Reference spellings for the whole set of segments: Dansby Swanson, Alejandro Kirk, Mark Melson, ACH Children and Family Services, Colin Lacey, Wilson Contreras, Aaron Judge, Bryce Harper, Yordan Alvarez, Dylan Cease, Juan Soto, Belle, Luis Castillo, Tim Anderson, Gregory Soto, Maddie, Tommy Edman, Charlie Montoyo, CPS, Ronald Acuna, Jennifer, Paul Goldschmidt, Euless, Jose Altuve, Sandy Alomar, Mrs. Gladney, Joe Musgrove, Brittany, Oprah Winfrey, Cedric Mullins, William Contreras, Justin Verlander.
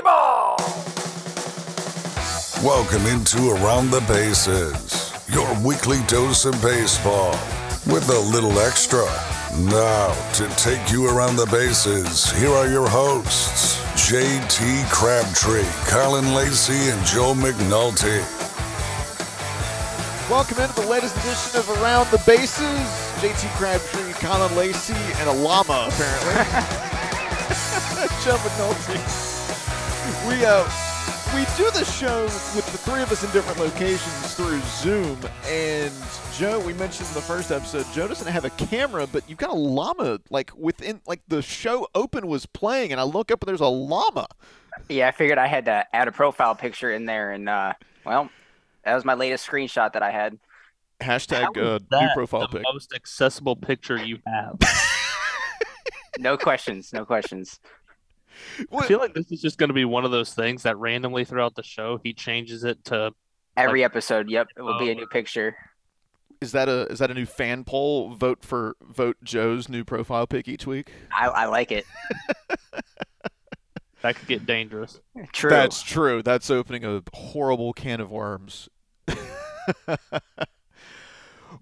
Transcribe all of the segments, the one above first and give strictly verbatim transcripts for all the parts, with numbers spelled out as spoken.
Play ball! Welcome into Around the Bases, your weekly dose of baseball with a little extra. Now, to take you around the bases, here are your hosts, J T Crabtree, Colin Lacey, and Joe McNulty. Welcome into the latest edition of Around the Bases. J T Crabtree, Colin Lacey, and a llama, apparently. Joe McNulty. We, uh, we do the show with the three of us in different locations through Zoom. And Joe, we mentioned in the first episode, Joe doesn't have a camera, but you've got a llama. Like, within, like the show open was playing, and I look up and there's a llama. Yeah, I figured I had to add a profile picture in there, and, uh, well... that was my latest screenshot that I had. Hashtag uh, new profile pic. Most accessible picture you have. No questions. No questions. What? I feel like this is just going to be one of those things that randomly throughout the show he changes it to every like, episode. Yep, it will be a new picture. Is that a is that a new fan poll? Vote for vote Joe's new profile pic each week. I, I like it. That could get dangerous. True. That's true. That's opening a horrible can of worms.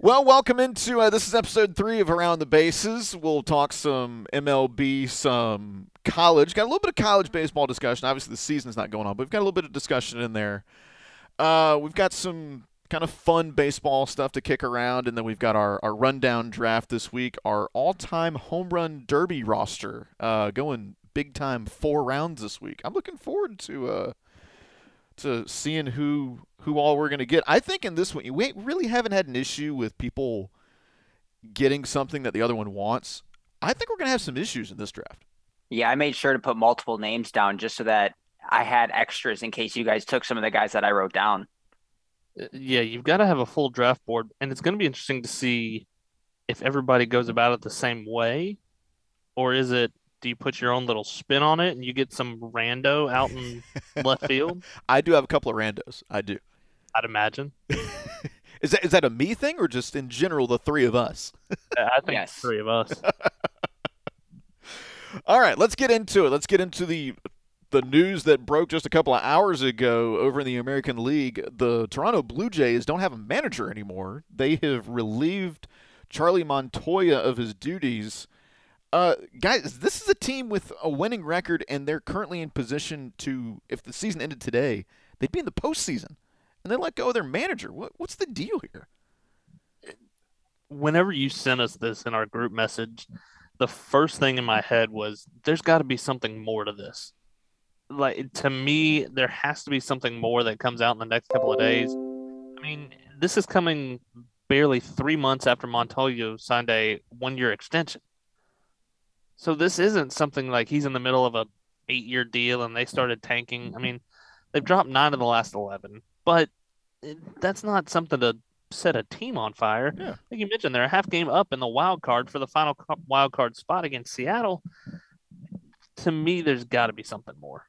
Well, welcome into uh, this is episode three of Around the Bases. We'll talk some M L B, some college. Got a little bit of college baseball discussion. Obviously, the season's not going on, but we've got a little bit of discussion in there. Uh, we've got some kind of fun baseball stuff to kick around, and then we've got our, our rundown draft this week. Our all-time home run derby roster uh, going. Big time four rounds this week. I'm looking forward to uh, to seeing who who all we're going to get. I think in this one, we really haven't had an issue with people getting something that the other one wants. I think we're going to have some issues in this draft. Yeah, I made sure to put multiple names down just so that I had extras in case you guys took some of the guys that I wrote down. Yeah, you've got to have a full draft board, and it's going to be interesting to see if everybody goes about it the same way, or is it do you put your own little spin on it and you get some rando out in left field? I do have a couple of randos. I do. I'd imagine. Is that is that a me thing or just in general the three of us? Yeah, I think yes. The three of us. All right, let's get into it. Let's get into the the news that broke just a couple of hours ago over in the American League. The Toronto Blue Jays don't have a manager anymore. They have relieved Charlie Montoyo of his duties. Uh, guys, this is a team with a winning record, and they're currently in position to, if the season ended today, they'd be in the postseason, and they let go of their manager. What, what's the deal here? Whenever you sent us this in our group message, the first thing in my head was, there's got to be something more to this. Like, to me, there has to be something more that comes out in the next couple of days. I mean, this is coming barely three months after Montoyo signed a one-year extension. So this isn't something like he's in the middle of a eight-year deal and they started tanking. I mean, they've dropped nine of the last eleven, but that's not something to set a team on fire. Yeah. Like you mentioned, they're a half game up in the wild card for the final wild card spot against Seattle. To me, there's got to be something more.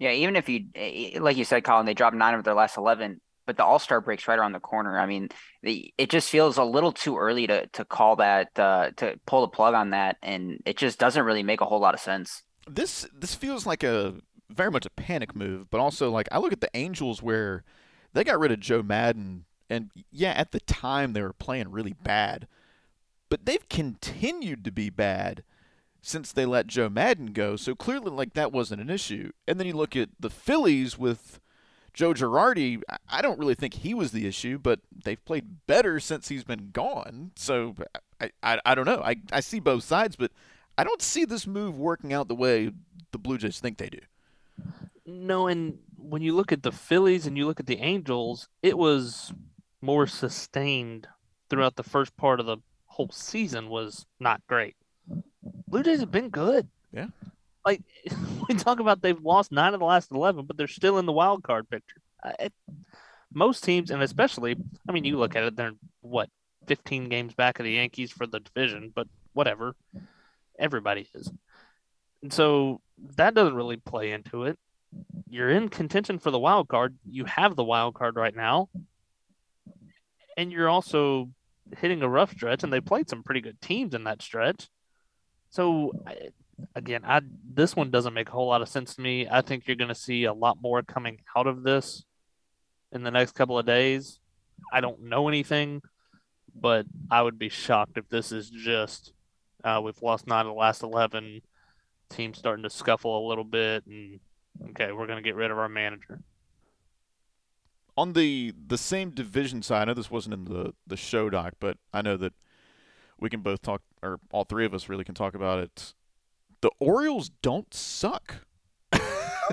Yeah, even if you – like you said, Colin, they dropped nine of their last eleven, but the All-Star break's right around the corner. I mean, the, it just feels a little too early to to call that, uh, to pull the plug on that, and it just doesn't really make a whole lot of sense. This this feels like a very much a panic move, but also, like, I look at the Angels where they got rid of Joe Madden, and, yeah, at the time they were playing really bad, but they've continued to be bad since they let Joe Madden go, so clearly, like, that wasn't an issue. And then you look at the Phillies with Joe Girardi, I don't really think he was the issue, but they've played better since he's been gone. So I, I, I don't know. I, I see both sides, but I don't see this move working out the way the Blue Jays think they do. No, and when you look at the Phillies and you look at the Angels, it was more sustained throughout the first part of the whole season was not great. Blue Jays have been good. Yeah. Like, we talk about they've lost nine of the last eleven, but they're still in the wild card picture. Uh, it, most teams, and especially, I mean, you look at it, they're, what, fifteen games back of the Yankees for the division, but whatever. Everybody is. And so that doesn't really play into it. You're in contention for the wild card. You have the wild card right now. And you're also hitting a rough stretch, and they played some pretty good teams in that stretch. So I, again, I this one doesn't make a whole lot of sense to me. I think you're going to see a lot more coming out of this in the next couple of days. I don't know anything, but I would be shocked if this is just uh, we've lost nine of the last eleven, team's starting to scuffle a little bit, and okay, we're going to get rid of our manager. On the, the same division side, I know this wasn't in the, the show doc, but I know that we can both talk, or all three of us really can talk about it. The Orioles don't suck.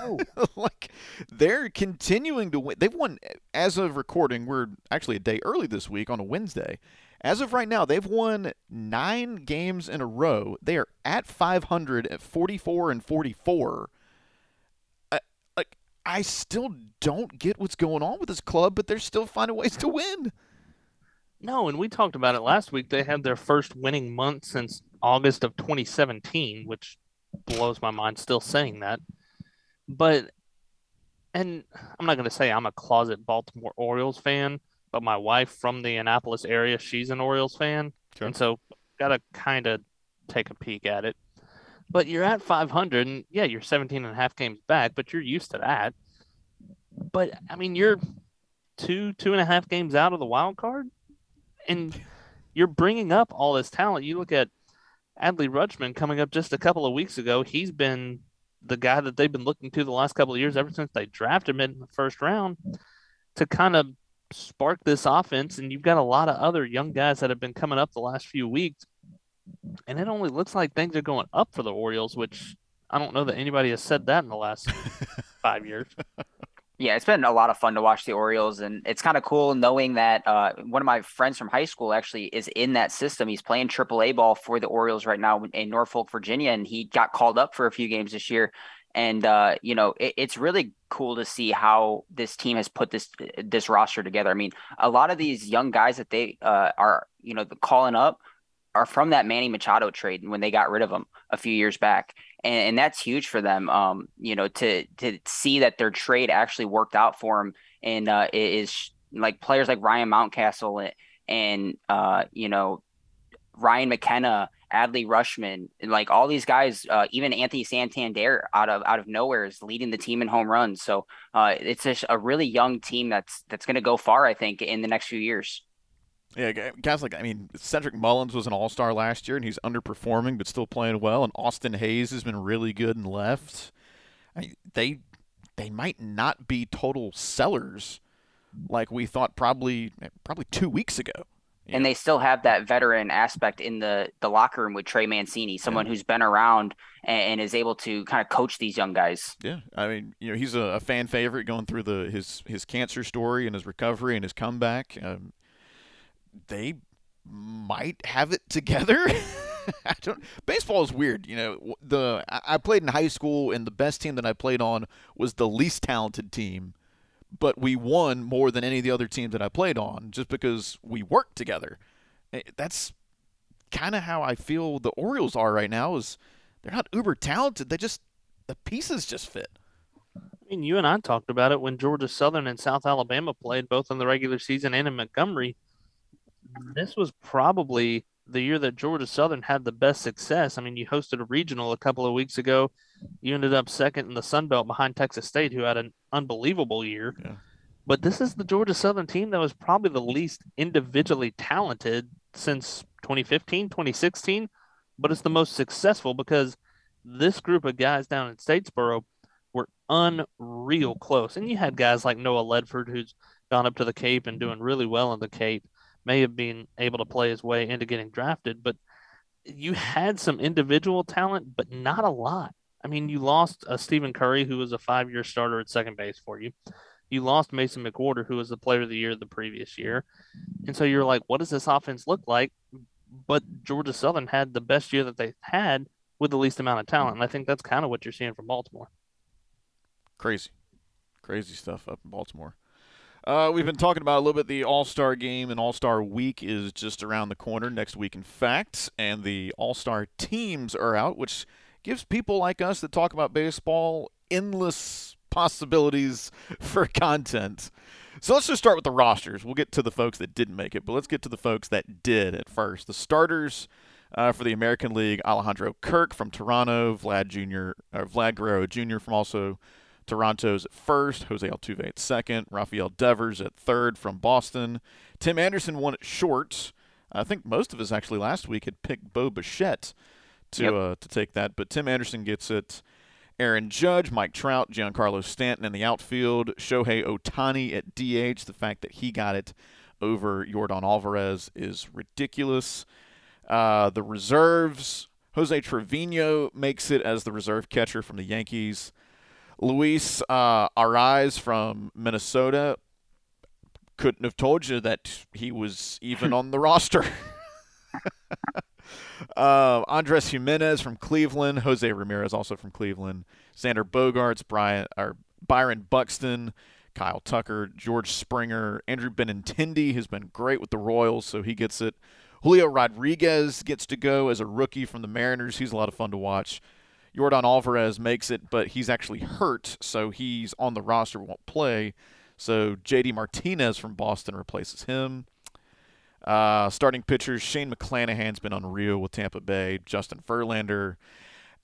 Oh. Like, they're continuing to win. They've won, as of recording, we're actually a day early this week on a Wednesday. As of right now, they've won nine games in a row. They are at five hundred at forty-four and forty-four. I still don't get what's going on with this club, but they're still finding ways to win. No, and we talked about it last week. They had their first winning month since August of twenty seventeen, which blows my mind still saying that. But, and I'm not going to say I'm a closet Baltimore Orioles fan, but my wife from the Annapolis area, she's an Orioles fan. Sure. And so got to kind of take a peek at it. But you're at five hundred, and yeah, you're seventeen and a half games back, but you're used to that. But, I mean, you're two, two and a half games out of the wild card, and you're bringing up all this talent. You look at Adley Rutschman coming up just a couple of weeks ago. He's been the guy that they've been looking to the last couple of years ever since they drafted him in the first round to kind of spark this offense, and you've got a lot of other young guys that have been coming up the last few weeks. And it only looks like things are going up for the Orioles, which I don't know that anybody has said that in the last five years. Yeah, it's been a lot of fun to watch the Orioles, and it's kind of cool knowing that uh, one of my friends from high school actually is in that system. He's playing triple A ball for the Orioles right now in Norfolk, Virginia, and he got called up for a few games this year. And, uh, you know, it, it's really cool to see how this team has put this this roster together. I mean, a lot of these young guys that they uh, are, you know, calling up are from that Manny Machado trade when they got rid of him a few years back. And, and that's huge for them, um, you know, to to see that their trade actually worked out for them. And uh, it is like players like Ryan Mountcastle and, and uh, you know, Ryan McKenna, Adley Rutschman, like all these guys, uh, even Anthony Santander out of out of nowhere is leading the team in home runs. So uh, it's just a really young team that's that's going to go far, I think, in the next few years. Yeah, guys like, I mean, Cedric Mullins was an all-star last year, and he's underperforming but still playing well, and Austin Hayes has been really good and left. I mean, they they might not be total sellers like we thought probably probably two weeks ago. And know? They still have that veteran aspect in the, the locker room with Trey Mancini, someone yeah. who's been around and, and is able to kind of coach these young guys. Yeah, I mean, you know, he's a, a fan favorite going through the his, his cancer story and his recovery and his comeback. Um, They might have it together. I don't. Baseball is weird, you know. The I played in high school, and the best team that I played on was the least talented team, but we won more than any of the other teams that I played on, just because we worked together. That's kind of how I feel the Orioles are right now. Is they're not uber talented. They just the pieces just fit. I mean, you and I talked about it when Georgia Southern and South Alabama played both in the regular season and in Montgomery. This was probably the year that Georgia Southern had the best success. I mean, you hosted a regional a couple of weeks ago. You ended up second in the Sun Belt behind Texas State, who had an unbelievable year. Yeah. But this is the Georgia Southern team that was probably the least individually talented since twenty fifteen, twenty sixteen. But it's the most successful because this group of guys down in Statesboro were unreal close. And you had guys like Noah Ledford, who's gone up to the Cape and doing really well in the Cape. May have been able to play his way into getting drafted, but you had some individual talent, but not a lot. I mean, you lost a Stephen Curry, who was a five-year starter at second base for you. You lost Mason McWhorter, who was the player of the year the previous year. And so you're like, what does this offense look like? But Georgia Southern had the best year that they had with the least amount of talent. And I think that's kind of what you're seeing from Baltimore. Crazy, crazy stuff up in Baltimore. Uh, we've been talking about a little bit the All-Star Game, and All-Star Week is just around the corner next week, in fact, and the All-Star teams are out, which gives people like us that talk about baseball endless possibilities for content. So let's just start with the rosters. We'll get to the folks that didn't make it, but let's get to the folks that did at first. The starters, Uh, for the American League, Alejandro Kirk from Toronto, Vlad Junior or Vlad Guerrero Junior from also Toronto's at first, Jose Altuve at second, Rafael Devers at third from Boston. Tim Anderson won at short. I think most of us actually last week had picked Bo Bichette to yep. uh, to take that, but Tim Anderson gets it. Aaron Judge, Mike Trout, Giancarlo Stanton in the outfield, Shohei Ohtani at D H. The fact that he got it over Yordan Alvarez is ridiculous. Uh, the reserves, Jose Trevino makes it as the reserve catcher from the Yankees. Luis uh, Araiz from Minnesota, couldn't have told you that he was even on the roster. uh, Andres Jimenez from Cleveland, Jose Ramirez also from Cleveland, Xander Bogaerts, Brian, or Byron Buxton, Kyle Tucker, George Springer, Andrew Benintendi has been great with the Royals, so he gets it. Julio Rodriguez gets to go as a rookie from the Mariners. He's a lot of fun to watch. Yordan Alvarez makes it, but he's actually hurt, so he's on the roster, won't play. So J D Martinez from Boston replaces him. Uh, starting pitchers, Shane McClanahan's been unreal with Tampa Bay. Justin Verlander,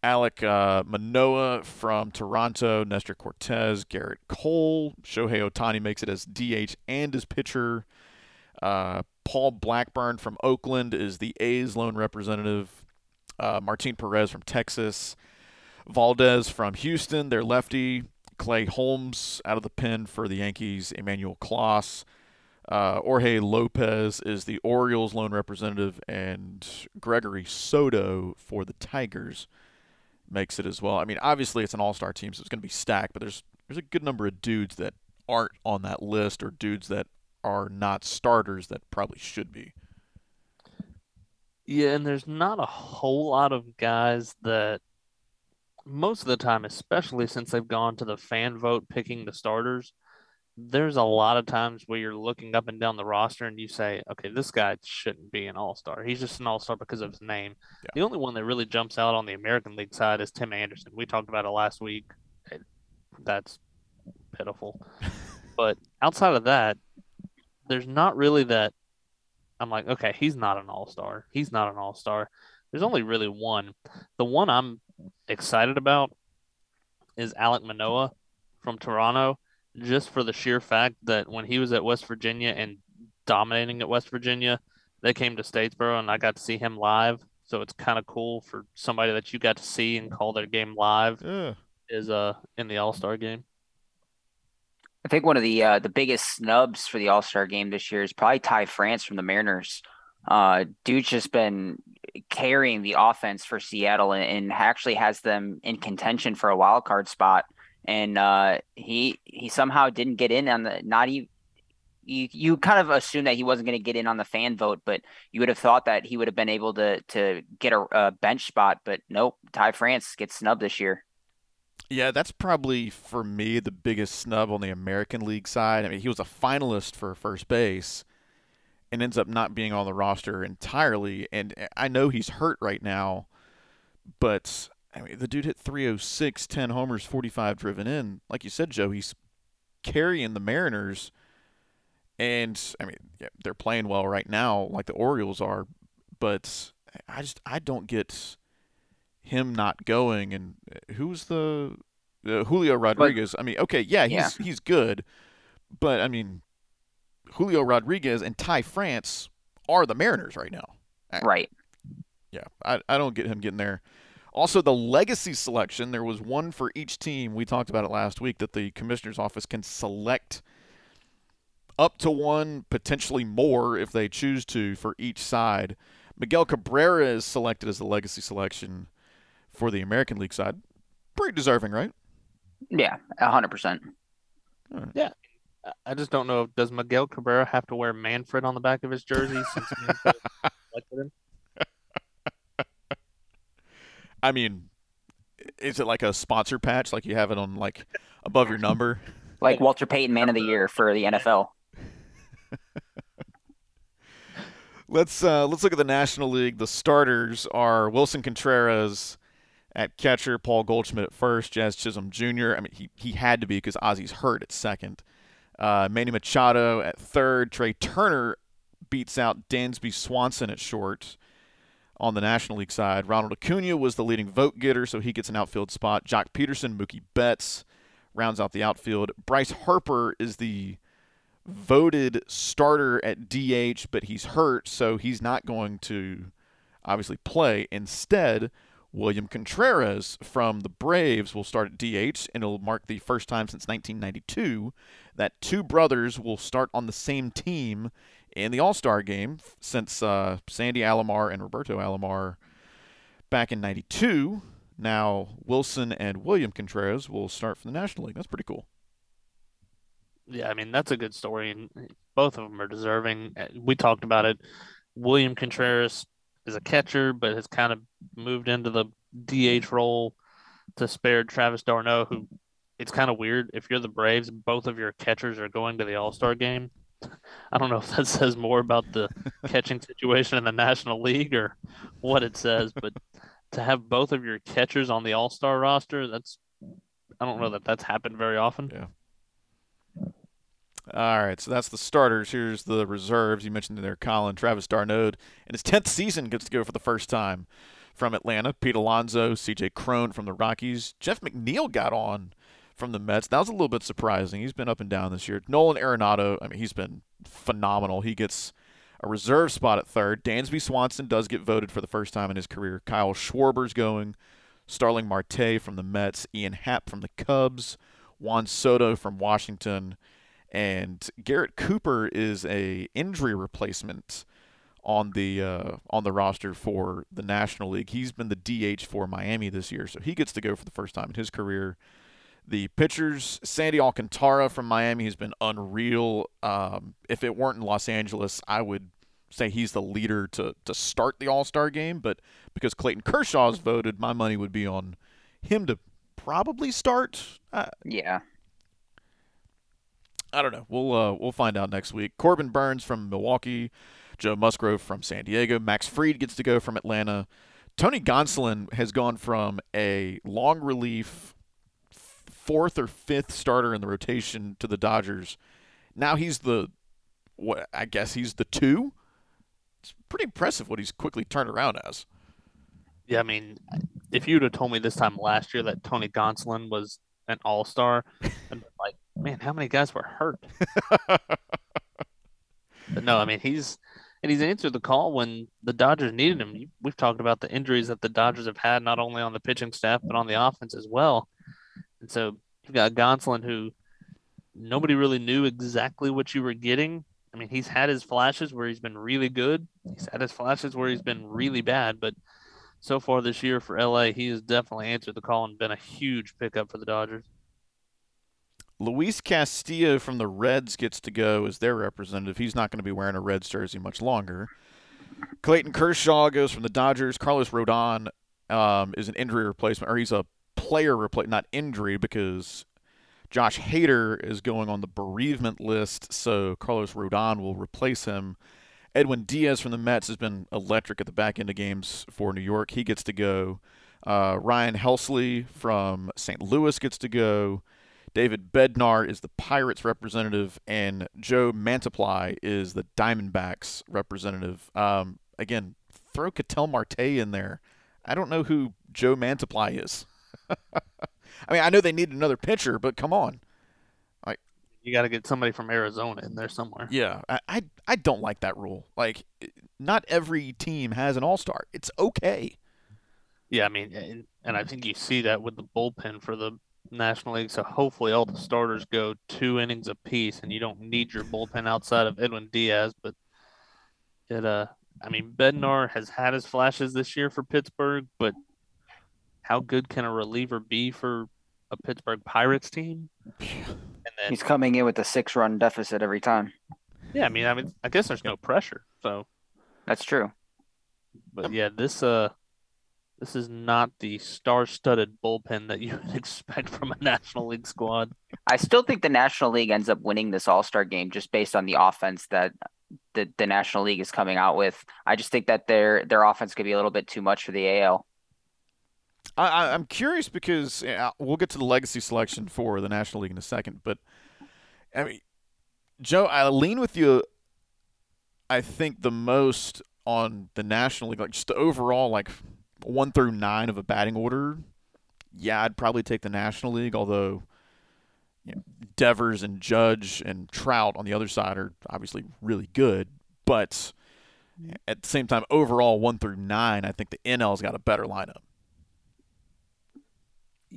Alek uh, Manoah from Toronto, Nestor Cortez, Garrett Cole. Shohei Ohtani makes it as D H and as pitcher. Uh, Paul Blackburn from Oakland is the A's lone representative. Uh, Martin Perez from Texas. Valdez from Houston, their lefty. Clay Holmes out of the pen for the Yankees, Emmanuel Clase. Uh, Jorge Lopez is the Orioles' lone representative, and Gregory Soto for the Tigers makes it as well. I mean, obviously it's an all-star team, so it's going to be stacked, but there's there's a good number of dudes that aren't on that list or dudes that are not starters that probably should be. Yeah, and there's not a whole lot of guys that most of the time, especially since they've gone to the fan vote picking the starters, there's a lot of times where you're looking up and down the roster and you say, okay, this guy shouldn't be an all-star. He's just an all-star because of his name. Yeah. The only one that really jumps out on the American League side is Tim Anderson. We talked about it last week. That's pitiful. But outside of that, there's not really that I'm like, okay, he's not an all-star. He's not an all-star. There's only really one. The one I'm excited about is Alek Manoah from Toronto, just for the sheer fact that when he was at West Virginia and dominating at West Virginia, they came to Statesboro and I got to see him live. So it's kind of cool for somebody that you got to see and call their game live yeah. is uh in the All-Star game. I think one of the uh, the biggest snubs for the All-Star game this year is probably Ty France from the Mariners. Uh, dude's just been carrying the offense for Seattle and, and actually has them in contention for a wild card spot. And uh, he he somehow didn't get in on the not even you, you kind of assume that he wasn't going to get in on the fan vote, but you would have thought that he would have been able to to get a, a bench spot. But nope, Ty France gets snubbed this year. Yeah, that's probably, for me, the biggest snub on the American League side. I mean, he was a finalist for first base and ends up not being on the roster entirely. And I know he's hurt right now, but I mean, the dude hit three oh six, ten homers, forty-five driven in. Like you said, Joe, he's carrying the Mariners. And, I mean, yeah, they're playing well right now, like the Orioles are. But I just I don't get him not going, and who's the uh, Julio Rodriguez? But, I mean, okay, yeah, he's yeah. he's good, but I mean, Julio Rodriguez and Ty France are the Mariners right now, right? I, yeah, I I don't get him getting there. Also, the legacy selection, there was one for each team. We talked about it last week that the commissioner's office can select up to one, potentially more, if they choose to, for each side. Miguel Cabrera is selected as the legacy selection for the American League side. Pretty deserving, right? Yeah, one hundred percent. Right. Yeah. I just don't know. Does Miguel Cabrera have to wear Manfred on the back of his jersey since Manfred selected him? I mean, is it like a sponsor patch? Like you have it on, like, above your number? Like Walter Payton Man of the Year for the N F L. Let's, uh, let's look at the National League. The starters are Wilson Contreras at catcher, Paul Goldschmidt at first, Jazz Chisholm Junior I mean, he he had to be because Ozzy's hurt at second. Uh, Manny Machado at third. Trey Turner beats out Dansby Swanson at short. On the National League side, Ronald Acuna was the leading vote-getter, so he gets an outfield spot. Jock Peterson, Mookie Betts rounds out the outfield. Bryce Harper is the voted starter at D H, but he's hurt, so he's not going to obviously play. Instead, William Contreras from the Braves will start at D H, and it'll mark the first time since nineteen ninety-two that two brothers will start on the same team in the All-Star game since uh, Sandy Alomar and Roberto Alomar back in ninety-two. Now Wilson and William Contreras will start for the National League. That's pretty cool. Yeah, I mean, that's a good story, and both of them are deserving. We talked about it. William Contreras is a catcher, but has kind of moved into the D H role to spare Travis d'Arnaud, who it's kind of weird. If you're the Braves, both of your catchers are going to the All-Star game. I don't know if that says more about the catching situation in the National League or what it says, but to have both of your catchers on the All-Star roster, that's I don't know that that's happened very often. Yeah. All right, so that's the starters. Here's the reserves. You mentioned there, Colin. Travis d'Arnaud in his tenth season gets to go for the first time from Atlanta. Pete Alonso, C J Crone from the Rockies. Jeff McNeil got on from the Mets. That was a little bit surprising. He's been up and down this year. Nolan Arenado, I mean, he's been phenomenal. He gets a reserve spot at third. Dansby Swanson does get voted for the first time in his career. Kyle Schwarber's going. Starling Marte from the Mets. Ian Happ from the Cubs. Juan Soto from Washington. And Garrett Cooper is a injury replacement on the uh, on the roster for the National League. He's been the D H for Miami this year, so he gets to go for the first time in his career. The pitchers, Sandy Alcantara from Miami has been unreal. Um, if it weren't in Los Angeles, I would say he's the leader to, to start the All-Star game. But because Clayton Kershaw's voted, my money would be on him to probably start. Uh, yeah. I don't know. We'll uh, we'll find out next week. Corbin Burns from Milwaukee. Joe Musgrove from San Diego. Max Fried gets to go from Atlanta. Tony Gonsolin has gone from a long relief fourth or fifth starter in the rotation to the Dodgers. Now he's the, what I guess he's the two. It's pretty impressive what he's quickly turned around as. Yeah, I mean, if you'd have told me this time last year that Tony Gonsolin was an all-star, I'm like, man, how many guys were hurt? But no, I mean, he's and he's answered the call when the Dodgers needed him. We've talked about the injuries that the Dodgers have had, not only on the pitching staff, but on the offense as well. And so you've got Gonsolin, who nobody really knew exactly what you were getting. I mean, he's had his flashes where he's been really good. He's had his flashes where he's been really bad. But so far this year for L A, he has definitely answered the call and been a huge pickup for the Dodgers. Luis Castillo from the Reds gets to go as their representative. He's not going to be wearing a Reds jersey much longer. Clayton Kershaw goes from the Dodgers. Carlos Rodon um, is an injury replacement, or he's a player replacement, not injury, because Josh Hader is going on the bereavement list, so Carlos Rodon will replace him. Edwin Diaz from the Mets has been electric at the back end of games for New York. He gets to go. Uh, Ryan Helsley from Saint Louis gets to go. David Bednar is the Pirates representative, and Joe Mantiply is the Diamondbacks representative. Um, again, throw Ketel Marte in there. I don't know who Joe Mantiply is. I mean, I know they need another pitcher, but come on. Like, you got to get somebody from Arizona in there somewhere. Yeah, I, I I don't like that rule. Like, not every team has an all-star. It's okay. Yeah, I mean, and, and I think you see that with the bullpen for the National League, so hopefully all the starters go two innings apiece, and you don't need your bullpen outside of Edwin Diaz. But it, uh, I mean, Bednar has had his flashes this year for Pittsburgh, but how good can a reliever be for a Pittsburgh Pirates team? And then, he's coming in with a six-run deficit every time. Yeah, I mean, I mean, I guess there's no pressure, so that's true. But yeah, this uh. This is not the star-studded bullpen that you would expect from a National League squad. I still think the National League ends up winning this All-Star game just based on the offense that the, the National League is coming out with. I just think that their their offense could be a little bit too much for the A L. I, I'm curious because we'll get to the legacy selection for the National League in a second. But, I mean, Joe, I lean with you, I think, the most on the National League, like just the overall, like one through nine of a batting order, yeah, I'd probably take the National League, although you know, Devers and Judge and Trout on the other side are obviously really good. But at the same time, overall, one through nine, I think the N L's got a better lineup.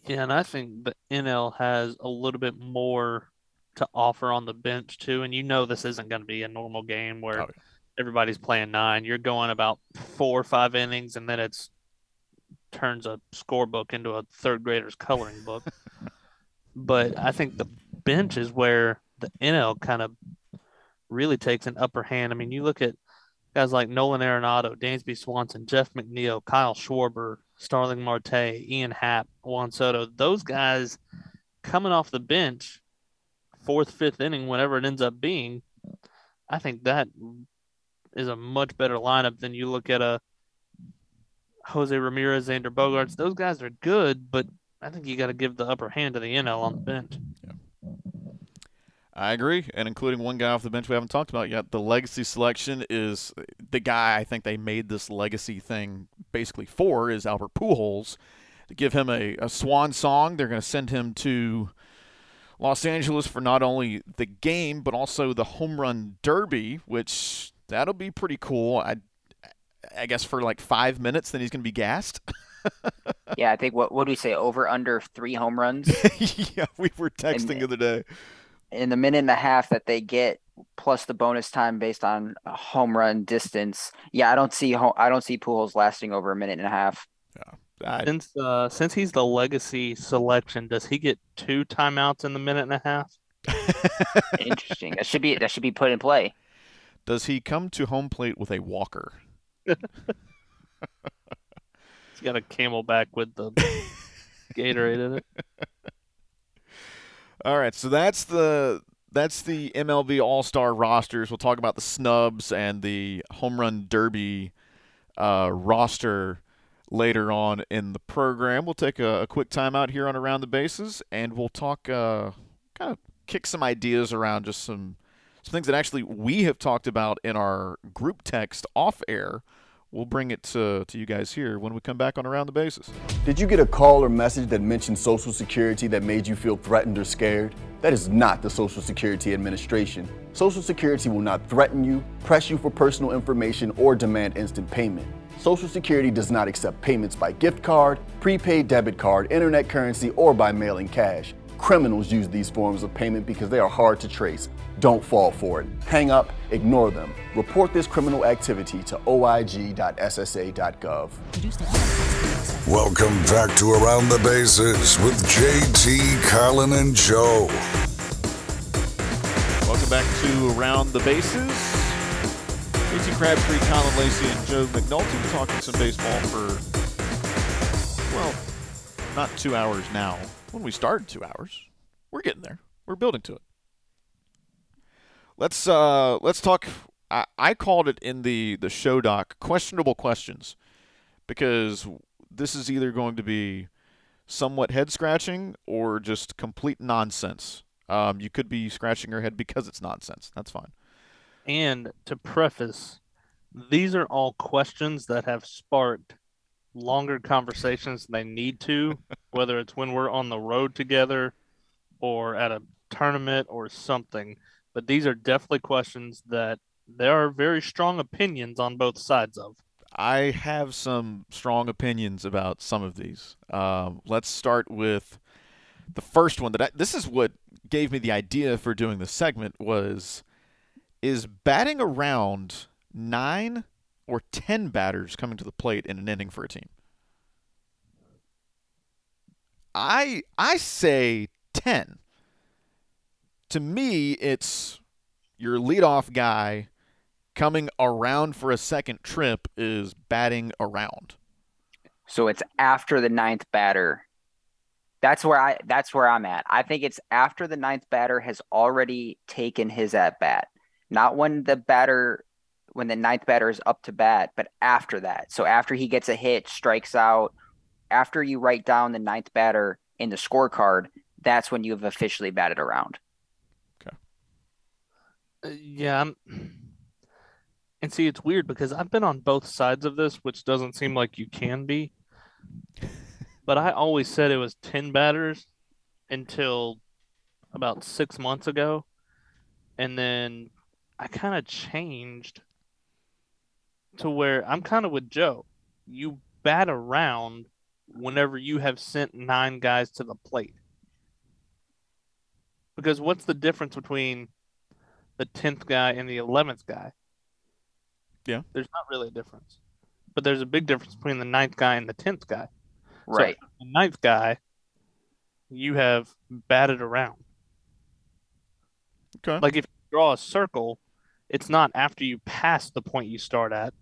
Yeah, and I think the N L has a little bit more to offer on the bench, too. And you know this isn't going to be a normal game where oh, yeah. everybody's playing nine. You're going about four or five innings, and then it's turns a scorebook into a third grader's coloring book. But I think the bench is where the N L kind of really takes an upper hand. I mean, you look at guys like Nolan Arenado, Dansby Swanson, Jeff McNeil, Kyle Schwarber, Starling Marte, Ian Happ, Juan Soto. Those guys coming off the bench, fourth, fifth inning, whatever it ends up being, I think that is a much better lineup than you look at a Jose Ramirez, Xander Bogaerts. Those guys are good, but I think you got to give the upper hand to the N L on the bench. Yeah. I agree, and including one guy off the bench we haven't talked about yet, the legacy selection is the guy I think they made this legacy thing basically for is Albert Pujols. To give him a, a swan song, they're going to send him to Los Angeles for not only the game but also the home run derby, which that'll be pretty cool. I, I guess for like five minutes, then he's going to be gassed. Yeah, I think what what did we say? Over under three home runs. Yeah, we were texting and, the other day. In the minute and a half that they get, plus the bonus time based on home run distance, yeah, I don't see I don't see Pujols lasting over a minute and a half. Yeah. I... Since uh, since he's the legacy selection, does he get two timeouts in the minute and a half? Interesting. That should be that should be put in play. Does he come to home plate with a walker? He's got a Camelback with the Gatorade in it. All right, so that's the that's the M L B All-Star rosters. We'll talk about the snubs and the Home Run Derby uh, roster later on in the program. We'll take a, a quick timeout here on Around the Bases, and we'll talk, uh, kind of kick some ideas around, just some, some things that actually we have talked about in our group text off-air. We'll bring it to, to you guys here when we come back on Around the Bases. Did you get a call or message that mentioned Social Security that made you feel threatened or scared? That is not the Social Security Administration. Social Security will not threaten you, press you for personal information, or demand instant payment. Social Security does not accept payments by gift card, prepaid debit card, internet currency, or by mailing cash. Criminals use these forms of payment because they are hard to trace. Don't fall for it. Hang up, ignore them. Report this criminal activity to O I G dot S S A dot gov. Welcome back to Around the Bases with J T, Colin, and Joe. Welcome back to Around the Bases. J T Crabtree, Colin Lacey, and Joe McNulty talking some baseball for, well, not two hours now. When we started two hours, we're getting there. We're building to it. Let's uh, let's talk. I, I called it in the, the show doc, questionable questions, because this is either going to be somewhat head-scratching or just complete nonsense. Um, you could be scratching your head because it's nonsense. That's fine. And to preface, these are all questions that have sparked longer conversations than they need to, whether it's when we're on the road together or at a tournament or something. But these are definitely questions that there are very strong opinions on both sides of. I have some strong opinions about some of these. Um, let's start with the first one. That I, this is what gave me the idea for doing this segment was, is batting around nine or ten batters coming to the plate in an inning for a team? I I say ten. To me, it's your leadoff guy coming around for a second trip is batting around. So it's after the ninth batter. That's where I that's where I'm at. I think it's after the ninth batter has already taken his at bat. Not when the batter when the ninth batter is up to bat, but after that. So after he gets a hit, strikes out, after you write down the ninth batter in the scorecard, that's when you've officially batted around. Okay. Uh, yeah. I'm, And see, it's weird because I've been on both sides of this, which doesn't seem like you can be. But I always said it was ten batters until about six months ago. And then I kind of changed to where I'm kind of with Joe. You bat around whenever you have sent nine guys to the plate. Because what's the difference between the tenth guy and the eleventh guy? Yeah. There's not really a difference. But there's a big difference between the ninth guy and the tenth guy. Right. So the ninth guy, you have batted around. Okay. Like if you draw a circle, it's not after you pass the point you start at.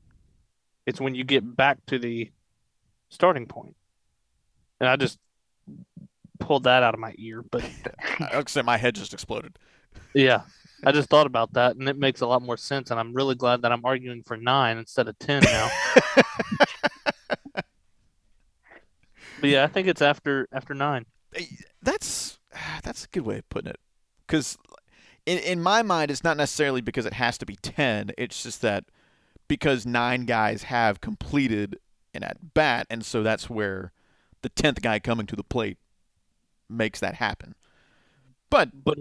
It's when you get back to the starting point. And I just pulled that out of my ear, but I would say my head just exploded. Yeah. I just thought about that, and it makes a lot more sense, and I'm really glad that I'm arguing for nine instead of ten now. But, yeah, I think it's after after nine. That's that's a good way of putting it. Because in, in my mind, it's not necessarily because it has to be ten. It's just that because nine guys have completed an at-bat, and so that's where the tenth guy coming to the plate makes that happen. But... but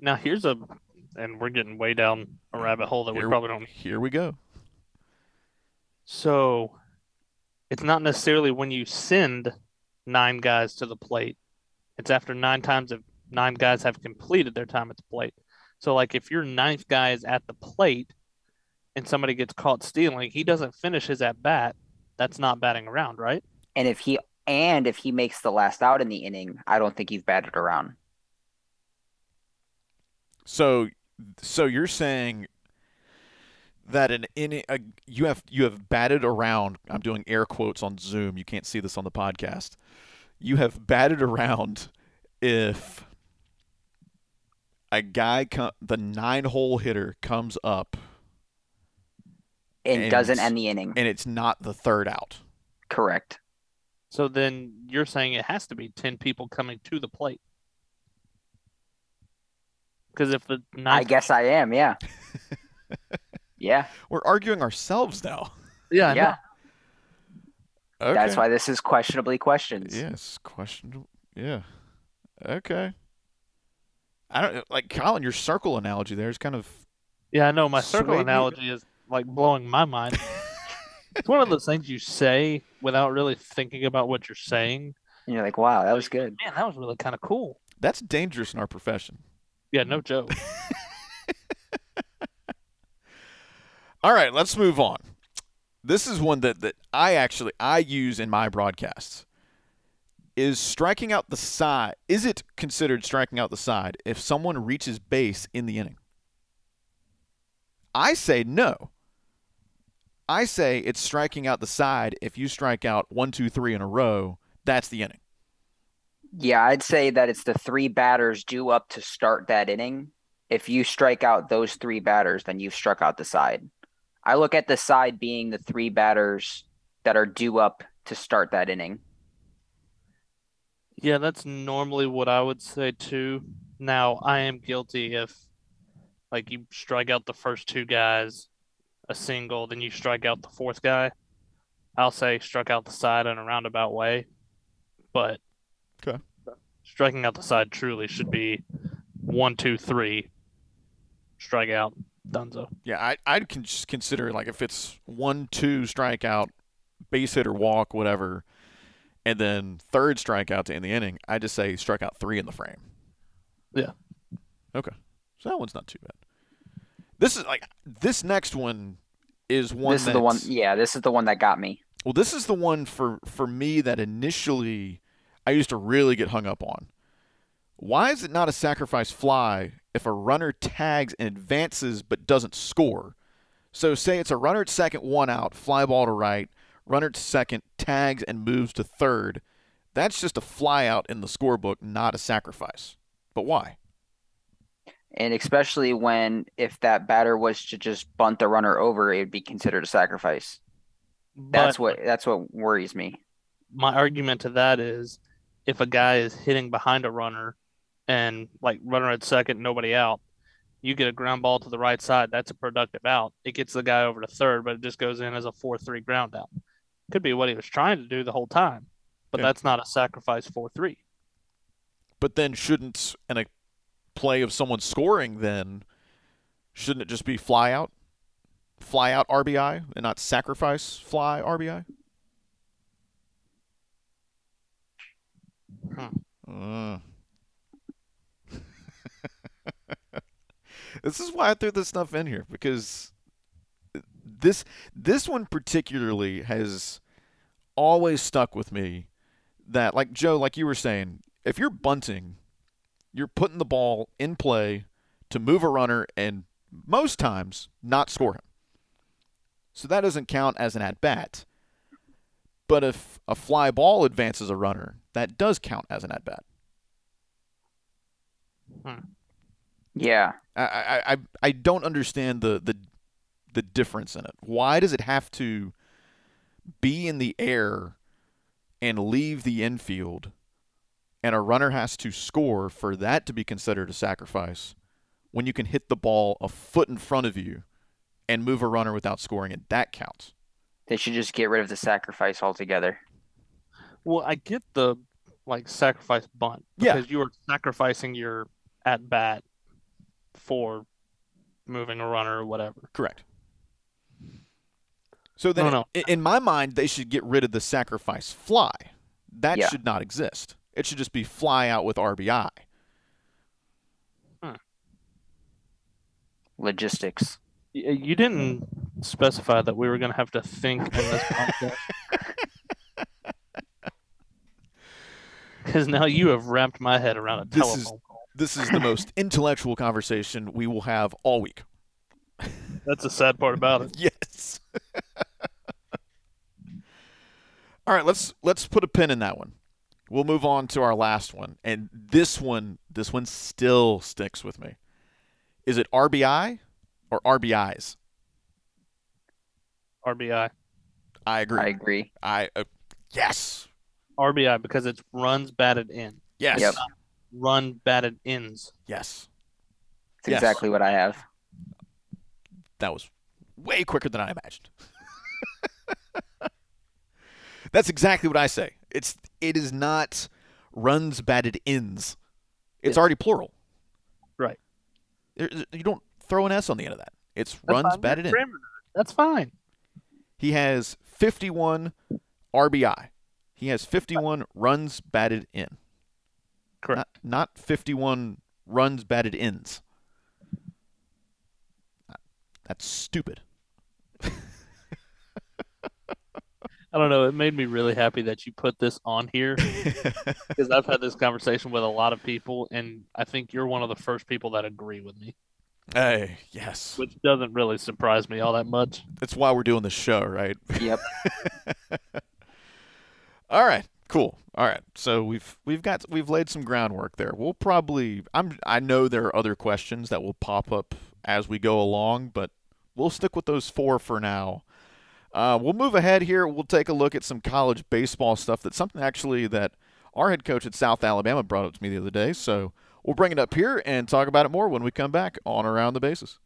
now, here's a – and we're getting way down a rabbit hole that here, we probably don't – Here we go. So, it's not necessarily when you send nine guys to the plate. It's after nine times of nine guys have completed their time at the plate. So, like, if your ninth guy is at the plate and somebody gets caught stealing, he doesn't finish his at-bat. That's not batting around, right? And if he and if he makes the last out in the inning, I don't think he's batted around. So, so you're saying that an in a, you have you have batted around. I'm doing air quotes on Zoom. You can't see this on the podcast. You have batted around if a guy, com- the nine-hole hitter, comes up and, and doesn't end the inning, and it's not the third out. Correct. So then you're saying it has to be ten people coming to the plate. Because if the ninth... I guess I am, yeah. Yeah. We're arguing ourselves now. Yeah. I yeah. Okay. That's why this is questionably questions. Yes, questionable. Yeah. Okay. I don't like Colin. Your circle analogy there is kind of. Yeah, I know my circle analogy is like blowing my mind. It's one of those things you say without really thinking about what you're saying. And you're like, "Wow, that was good. Man, that was really kind of cool." That's dangerous in our profession. Yeah, no joke. All right, let's move on. This is one that, that I actually I use in my broadcasts. Is striking out the side, is it considered striking out the side if someone reaches base in the inning? I say no. I say it's striking out the side if you strike out one, two, three in a row. That's the inning. Yeah, I'd say that it's the three batters due up to start that inning. If you strike out those three batters, then you've struck out the side. I look at the side being the three batters that are due up to start that inning. Yeah, that's normally what I would say too. Now, I am guilty if, like, you strike out the first two guys, a single, then you strike out the fourth guy. I'll say struck out the side in a roundabout way, but... Okay. Striking out the side truly should be one, two, three, strike out, donezo. Yeah, I, I'd con- just consider like if it's one, two, strikeout, base hit or walk, whatever, and then third strikeout to end the inning, I just say strike out three in the frame. Yeah. Okay. So that one's not too bad. This is like this next one is one. This is the one. Yeah, this is the one that got me. Well, this is the one for for me that initially. I used to really get hung up on. Why is it not a sacrifice fly if a runner tags and advances but doesn't score? So say it's a runner at second, one out, fly ball to right, runner at second, tags and moves to third. That's just a fly out in the scorebook, not a sacrifice. But why? And especially when if that batter was to just bunt the runner over, it would be considered a sacrifice. That's what that's what worries me. My argument to that is, if a guy is hitting behind a runner and, like, runner at second, nobody out, you get a ground ball to the right side, that's a productive out. It gets the guy over to third, but it just goes in as a four three ground out. Could be what he was trying to do the whole time, but yeah. that's not a sacrifice four three. But then shouldn't – and a play of someone scoring then, shouldn't it just be fly out? Fly out R B I and not sacrifice fly R B I? Huh. Uh. This is why I threw this stuff in here, because this this one particularly has always stuck with me. That, like Joe, like you were saying, if you're bunting, you're putting the ball in play to move a runner and most times not score him. So that doesn't count as an at-bat. But if a fly ball advances a runner, that does count as an at-bat. Huh. Yeah. I, I I don't understand the, the the difference in it. Why does it have to be in the air and leave the infield, and a runner has to score for that to be considered a sacrifice, when you can hit the ball a foot in front of you and move a runner without scoring it? That counts. They should just get rid of the sacrifice altogether. Well, I get the like sacrifice bunt because yeah. you are sacrificing your at bat for moving a runner or whatever. Correct. So then, no, no. in my mind, they should get rid of the sacrifice fly. That yeah. should not exist. It should just be fly out with R B I. Huh. Logistics. You didn't specify that we were going to have to think in this podcast. Because now you have wrapped my head around a this telephone is, call. This is the most intellectual conversation we will have all week. That's the sad part about it. Yes. All right, let's let's put a pin in that one. We'll move on to our last one. And this one, this one still sticks with me. Is it R B I or R B Is? R B I. I agree. I agree. I uh, yes. R B I, because it's runs batted in. Yes. Yep. Run batted ins. Yes. That's yes. exactly what I have. That was way quicker than I imagined. That's exactly what I say. It's it is not runs batted ins. It's yeah. already plural. Right. You don't throw an S on the end of that. It's That's runs fine. batted in. That's fine. He has fifty-one R B I. He has fifty-one runs batted in. Correct. Not, not fifty-one runs batted ins. That's stupid. I don't know. It made me really happy that you put this on here because I've had this conversation with a lot of people, and I think you're one of the first people that agree with me. Hey, yes. Which doesn't really surprise me all that much. That's why we're doing this show, right? Yep. All right. Cool. All right. So we've we've got we've laid some groundwork there. We'll probably I'm I know there are other questions that will pop up as we go along, but we'll stick with those four for now. Uh, we'll move ahead here. We'll take a look at some college baseball stuff. That's something actually that our head coach at South Alabama brought up to me the other day. So we'll bring it up here and talk about it more when we come back on Around the Bases.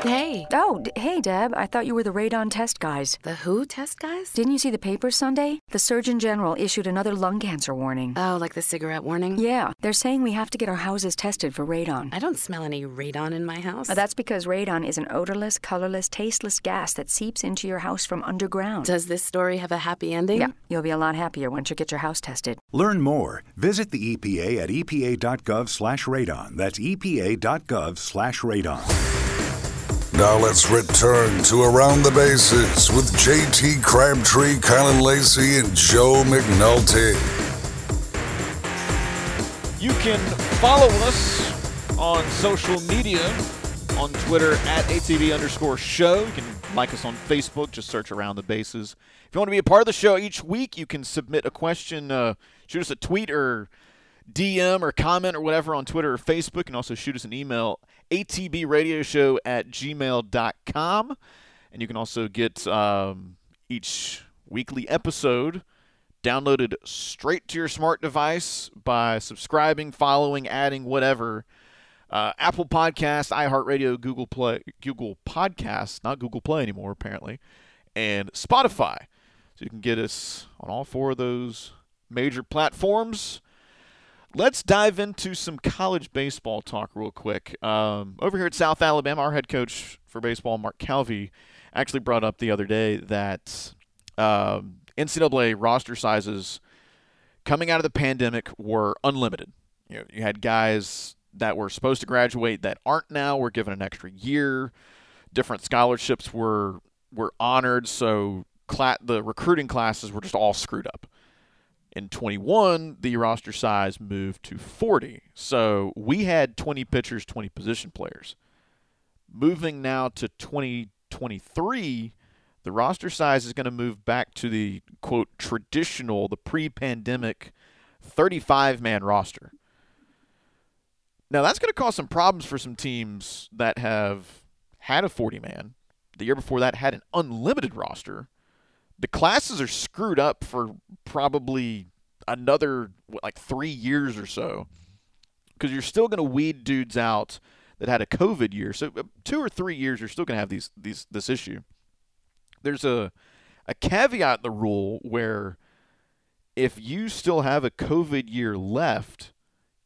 Hey. Oh, d- hey, Deb. I thought you were the radon test guys. The who test guys? Didn't you see the papers Sunday? The Surgeon General issued another lung cancer warning. Oh, like the cigarette warning? Yeah. They're saying we have to get our houses tested for radon. I don't smell any radon in my house. Uh, that's because radon is an odorless, colorless, tasteless gas that seeps into your house from underground. Does this story have a happy ending? Yeah. You'll be a lot happier once you get your house tested. Learn more. Visit the E P A at epa.gov slash radon. That's epa.gov slash radon. Now let's return to Around the Bases with J T Crabtree, Kylan Lacey, and Joe McNulty. You can follow us on social media, on Twitter at ATV underscore show. You can like us on Facebook. Just search Around the Bases. If you want to be a part of the show each week, you can submit a question. Uh, shoot us a tweet or D M or comment or whatever on Twitter or Facebook. And also shoot us an email, atbradioshow at gmail dot com. And you can also get um, each weekly episode downloaded straight to your smart device by subscribing, following, adding, whatever Uh, Apple Podcasts, iHeartRadio, Google Play, Google Podcasts, not Google Play anymore apparently, and Spotify. So you can get us on all four of those major platforms. Let's dive into some college baseball talk real quick. Um, over here at South Alabama, our head coach for baseball, Mark Calvey, actually brought up the other day that um, N C double A roster sizes coming out of the pandemic were unlimited. You know, you had guys that were supposed to graduate that aren't now, were given an extra year. Different scholarships were were honored, so cla- the recruiting classes were just all screwed up. In twenty-one, the roster size moved to forty. So we had twenty pitchers, twenty position players. Moving now to twenty twenty-three, the roster size is going to move back to the, quote, traditional, the pre-pandemic thirty-five man roster. Now, that's going to cause some problems for some teams that have had a forty man. The year before that had an unlimited roster. The classes are screwed up for probably another, what, like three years or so, because you're still going to weed dudes out that had a COVID year. So two or three years, you're still going to have these these this issue. There's a a caveat in the rule where if you still have a COVID year left,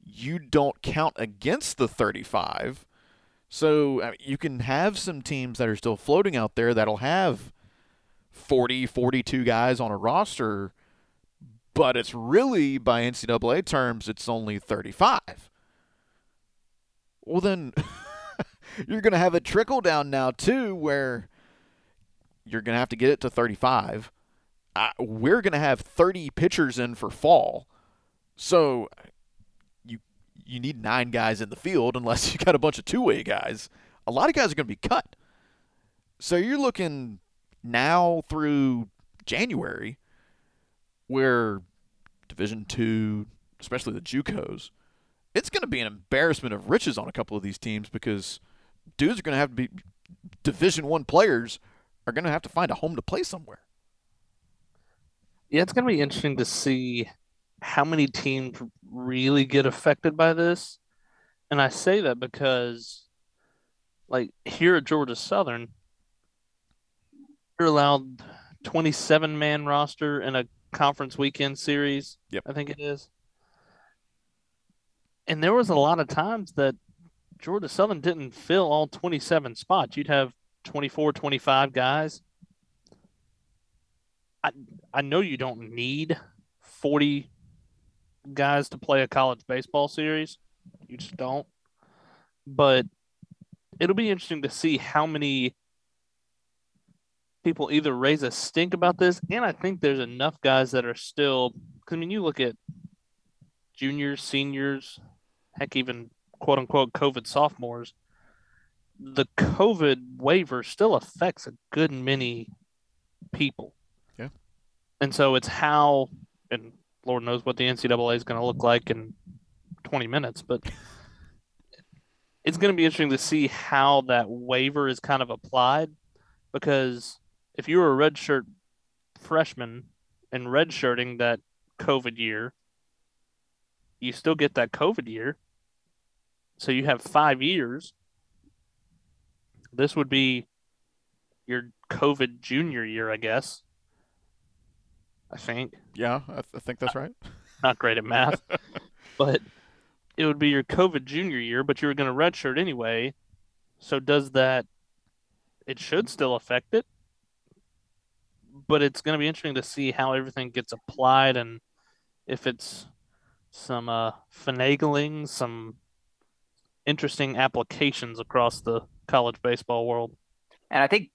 you don't count against the thirty-five. So I mean, you can have some teams that are still floating out there that'll have forty, forty-two guys on a roster, but it's really, by N C double A terms, it's only thirty-five. Well, then you're going to have a trickle down now, too, where you're going to have to get it to thirty-five. Uh, we're going to have thirty pitchers in for fall. So you you need nine guys in the field unless you got a bunch of two-way guys. A lot of guys are going to be cut. So you're looking now through January, where Division two, especially the JUCOs, it's going to be an embarrassment of riches on a couple of these teams, because dudes are going to have to be Division one players are going to have to find a home to play somewhere. Yeah, it's going to be interesting to see how many teams really get affected by this. And I say that because, like, here at Georgia Southern, allowed twenty-seven man roster in a conference weekend series, yep. I think it is. And there was a lot of times that Georgia Southern didn't fill all twenty-seven spots. You'd have twenty-four, twenty-five guys. I I know you don't need forty guys to play a college baseball series. You just don't. But it'll be interesting to see how many people either raise a stink about this, and I think there's enough guys that are still, I mean, you look at juniors, seniors, heck, even quote-unquote COVID sophomores, the COVID waiver still affects a good many people. Yeah. And so it's how, and Lord knows what the N C double A is going to look like in twenty minutes, but it's going to be interesting to see how that waiver is kind of applied, because if you were a redshirt freshman and redshirting that COVID year, you still get that COVID year. So you have five years. This would be your COVID junior year, I guess. I think. Yeah, I, th- I think that's right. Not great at math. But it would be your COVID junior year, but you were going to redshirt anyway. So does that, it should still affect it, but it's going to be interesting to see how everything gets applied, and if it's some uh, finagling, some interesting applications across the college baseball world. And I think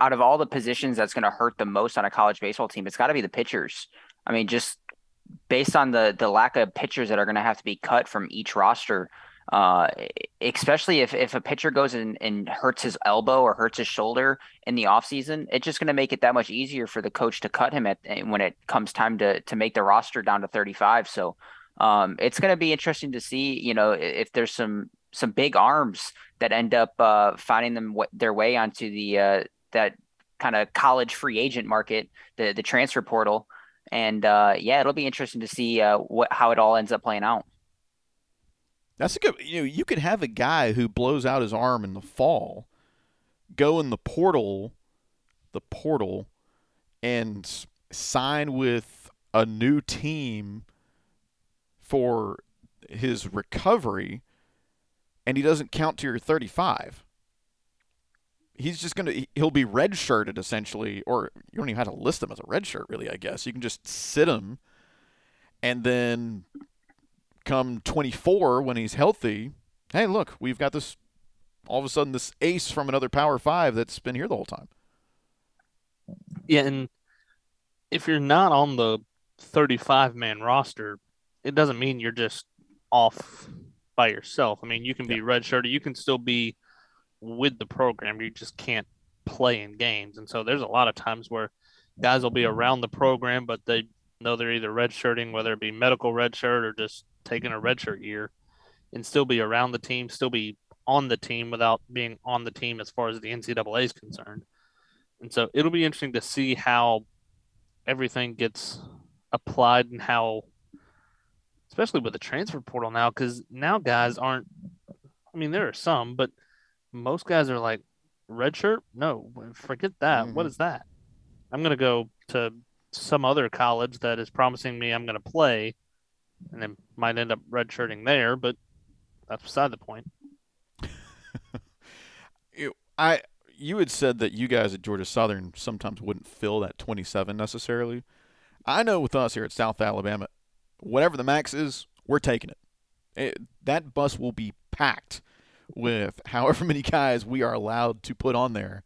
out of all the positions that's going to hurt the most on a college baseball team, it's got to be the pitchers. I mean, just based on the, the lack of pitchers that are going to have to be cut from each roster, Uh, especially if, if a pitcher goes in and hurts his elbow or hurts his shoulder in the offseason, it's just going to make it that much easier for the coach to cut him at when it comes time to to make the roster down to thirty-five. So um, it's going to be interesting to see, you know, if there's some some big arms that end up uh, finding them w- their way onto the uh, that kind of college free agent market, the the transfer portal, and uh, yeah, it'll be interesting to see uh, what how it all ends up playing out. That's a good, you know, you could have a guy who blows out his arm in the fall, go in the portal, the portal, and sign with a new team for his recovery, and he doesn't count to your thirty-five. He's just going to, he'll be redshirted essentially, or you don't even have to list him as a redshirt really, I guess. You can just sit him, and then come twenty-four when he's healthy, hey, look, we've got this, all of a sudden, this ace from another Power Five that's been here the whole time. Yeah, and if you're not on the thirty-five man roster, it doesn't mean you're just off by yourself. I mean, you can be yeah. redshirted. You can still be with the program. You just can't play in games. And so there's a lot of times where guys will be around the program, but they know they're either redshirting, whether it be medical redshirt or just taking a redshirt year, and still be around the team, still be on the team without being on the team as far as the N C double A is concerned. And so it'll be interesting to see how everything gets applied and how, especially with the transfer portal now, because now guys aren't, I mean, there are some, but most guys are like, redshirt? No, forget that. Mm-hmm. What is that? I'm going to go to some other college that is promising me I'm going to play, and then might end up redshirting there, but that's beside the point. you, I, you had said that you guys at Georgia Southern sometimes wouldn't fill that twenty-seven necessarily. I know with us here at South Alabama, whatever the max is, we're taking it. it that bus will be packed with however many guys we are allowed to put on there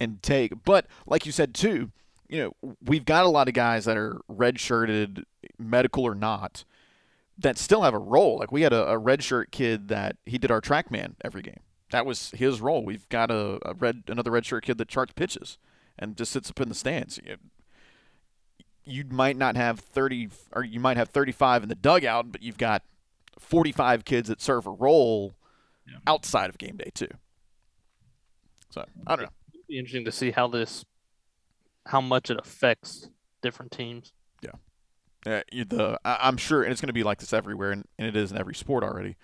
and take. But like you said, too, you know, we've got a lot of guys that are redshirted, medical or not, that still have a role. Like we had a, a redshirt kid that he did our track man every game. That was his role. We've got a, a red another redshirt kid that charts pitches and just sits up in the stands. You, you might not have thirty, or you might have thirty-five in the dugout, but you've got forty-five kids that serve a role yeah. outside of game day too. So I don't know. It'd be interesting to see how this. how much it affects different teams. Yeah. Uh, the I, I'm sure, and it's going to be like this everywhere, and, and it is in every sport already,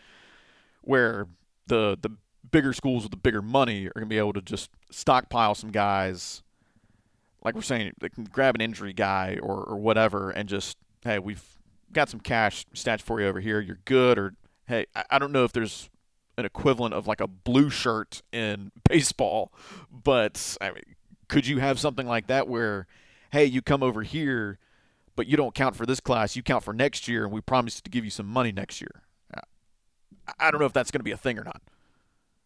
where the the bigger schools with the bigger money are going to be able to just stockpile some guys, like we're saying, they can grab an injury guy or, or whatever and just, hey, we've got some cash stashed for you over here, you're good, or, hey, I, I don't know if there's an equivalent of like a blue shirt in baseball, but, I mean, could you have something like that where, hey, you come over here, but you don't count for this class, you count for next year, and we promise to give you some money next year? I don't know if that's going to be a thing or not.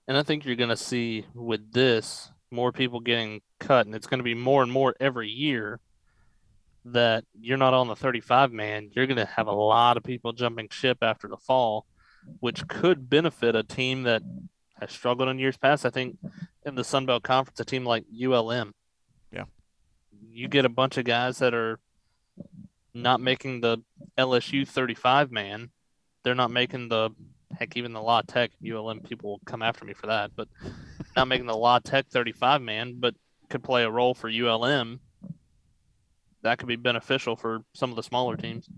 And I think you're going to see with this more people getting cut, and it's going to be more and more every year that you're not on the thirty-five man. You're going to have a lot of people jumping ship after the fall, which could benefit a team that has struggled in years past. I think in the Sun Belt Conference, a team like U L M, yeah, you get a bunch of guys that are not making the L S U thirty-five man. They're not making the heck even the La Tech. U L M people will come after me for that, but not making the La Tech thirty-five man, but could play a role for U L M. That could be beneficial for some of the smaller teams.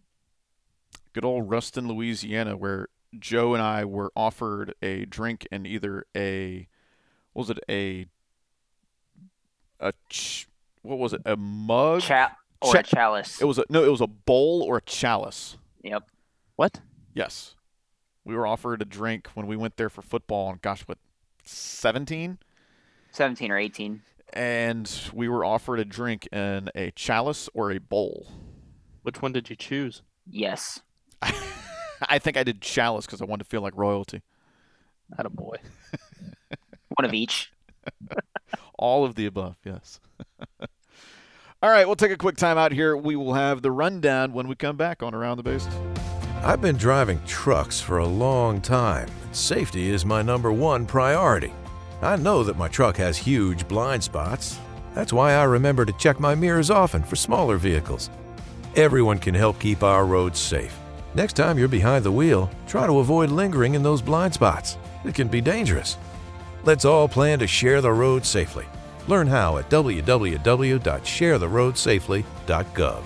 Good old Ruston, Louisiana, where Joe and I were offered a drink and either a, what was it, a, a ch- what was it, a mug? Chal- or Ch- a chalice. It was a, no, it was a bowl or a chalice. Yep. What? Yes. We were offered a drink when we went there for football on, gosh, what, seventeen? seventeen or eighteen. And we were offered a drink in a chalice or a bowl. Which one did you choose? Yes. I think I did chalice because I wanted to feel like royalty. Atta boy. One of each. All of the above, yes. All right, we'll take a quick time out here. We will have the rundown when we come back on Around the Bases. I've been driving trucks for a long time. Safety is my number one priority. I know that my truck has huge blind spots. That's why I remember to check my mirrors often for smaller vehicles. Everyone can help keep our roads safe. Next time you're behind the wheel, try to avoid lingering in those blind spots. It can be dangerous. Let's all plan to share the road safely. Learn how at w w w dot share the road safely dot gov.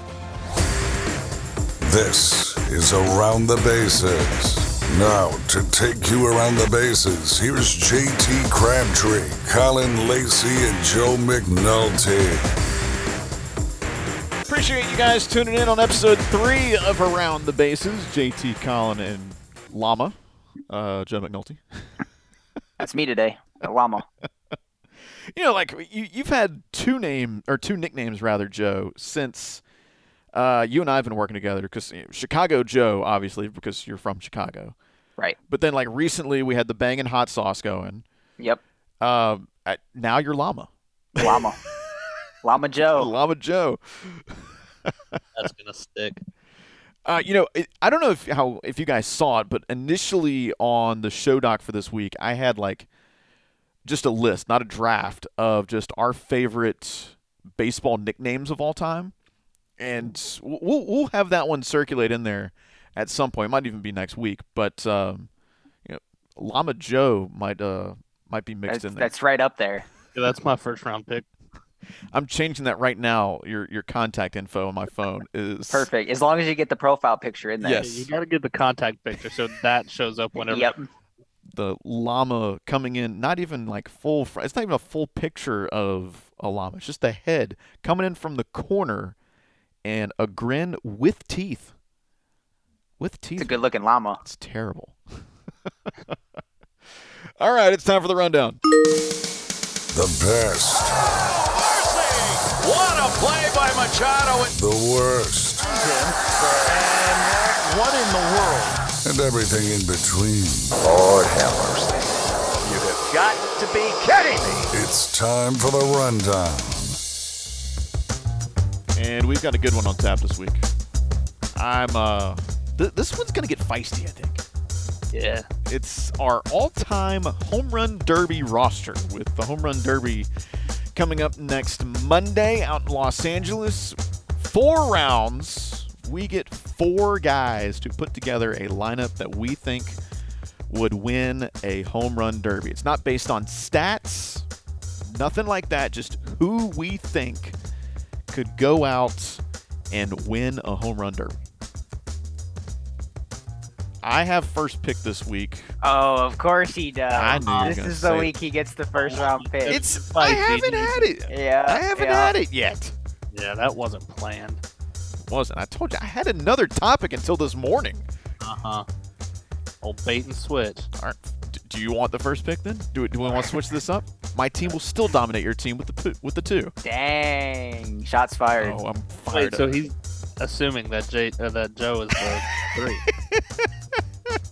This is Around the Bases. Now, to take you around the bases, here's J T Crabtree, Colin Lacey, and Joe McNulty. Appreciate you guys tuning in on episode three of Around the Bases. J T, Colin, and Llama. Uh, Joe McNulty. That's me today, Llama. You know, like you, you've had two name or two nicknames, rather, Joe, since uh, you and I have been working together. Because you know, Chicago Joe, obviously, because you're from Chicago, right? But then, like recently, we had the banging hot sauce going. Yep. Uh, I, now you're Llama. Llama. Llama Joe. Llama Joe. That's gonna stick. Uh, you know, it, I don't know if how if you guys saw it, but initially on the show doc for this week, I had like just a list, not a draft, of just our favorite baseball nicknames of all time, and we'll we'll have that one circulate in there at some point. It might even be next week, but um, you know, Llama Joe might uh might be mixed that's, in there. That's right up there. Yeah, that's my first round pick. I'm changing that right now. Your your contact info on my phone is perfect. As long as you get the profile picture in there. Yes, yeah, you got to get the contact picture so that shows up whenever. Yep. The llama coming in, not even like full. It's not even a full picture of a llama. It's just a head coming in from the corner, and a grin with teeth. With teeth. It's a good looking llama. It's terrible. All right, it's time for the rundown. The best. What a play by Machado. The worst. And what in the world? And everything in between. Lord have mercy. You have got to be kidding me. It's time for the rundown. And we've got a good one on tap this week. I'm, uh, th- this one's going to get feisty, I think. Yeah. It's our all-time Home Run Derby roster with the Home Run Derby coming up next Monday out in Los Angeles. Four rounds. We get four guys to put together a lineup that we think would win a home run derby. It's not based on stats, nothing like that, just who we think could go out and win a home run derby. I have first pick this week. Oh, of course he does. I knew this is the week it. he gets the first round pick. It's I haven't had it. Yeah, I haven't yeah. had it yet. Yeah, that wasn't planned. It wasn't. I told you I had another topic until this morning. Uh huh. Old bait and switch. All right. D- do you want the first pick then? Do it. Do we want to switch this up? My team will still dominate your team with the with the two. Dang! Shots fired. Oh, I'm fired. Wait, so he's assuming that Jay uh, that Joe is the three.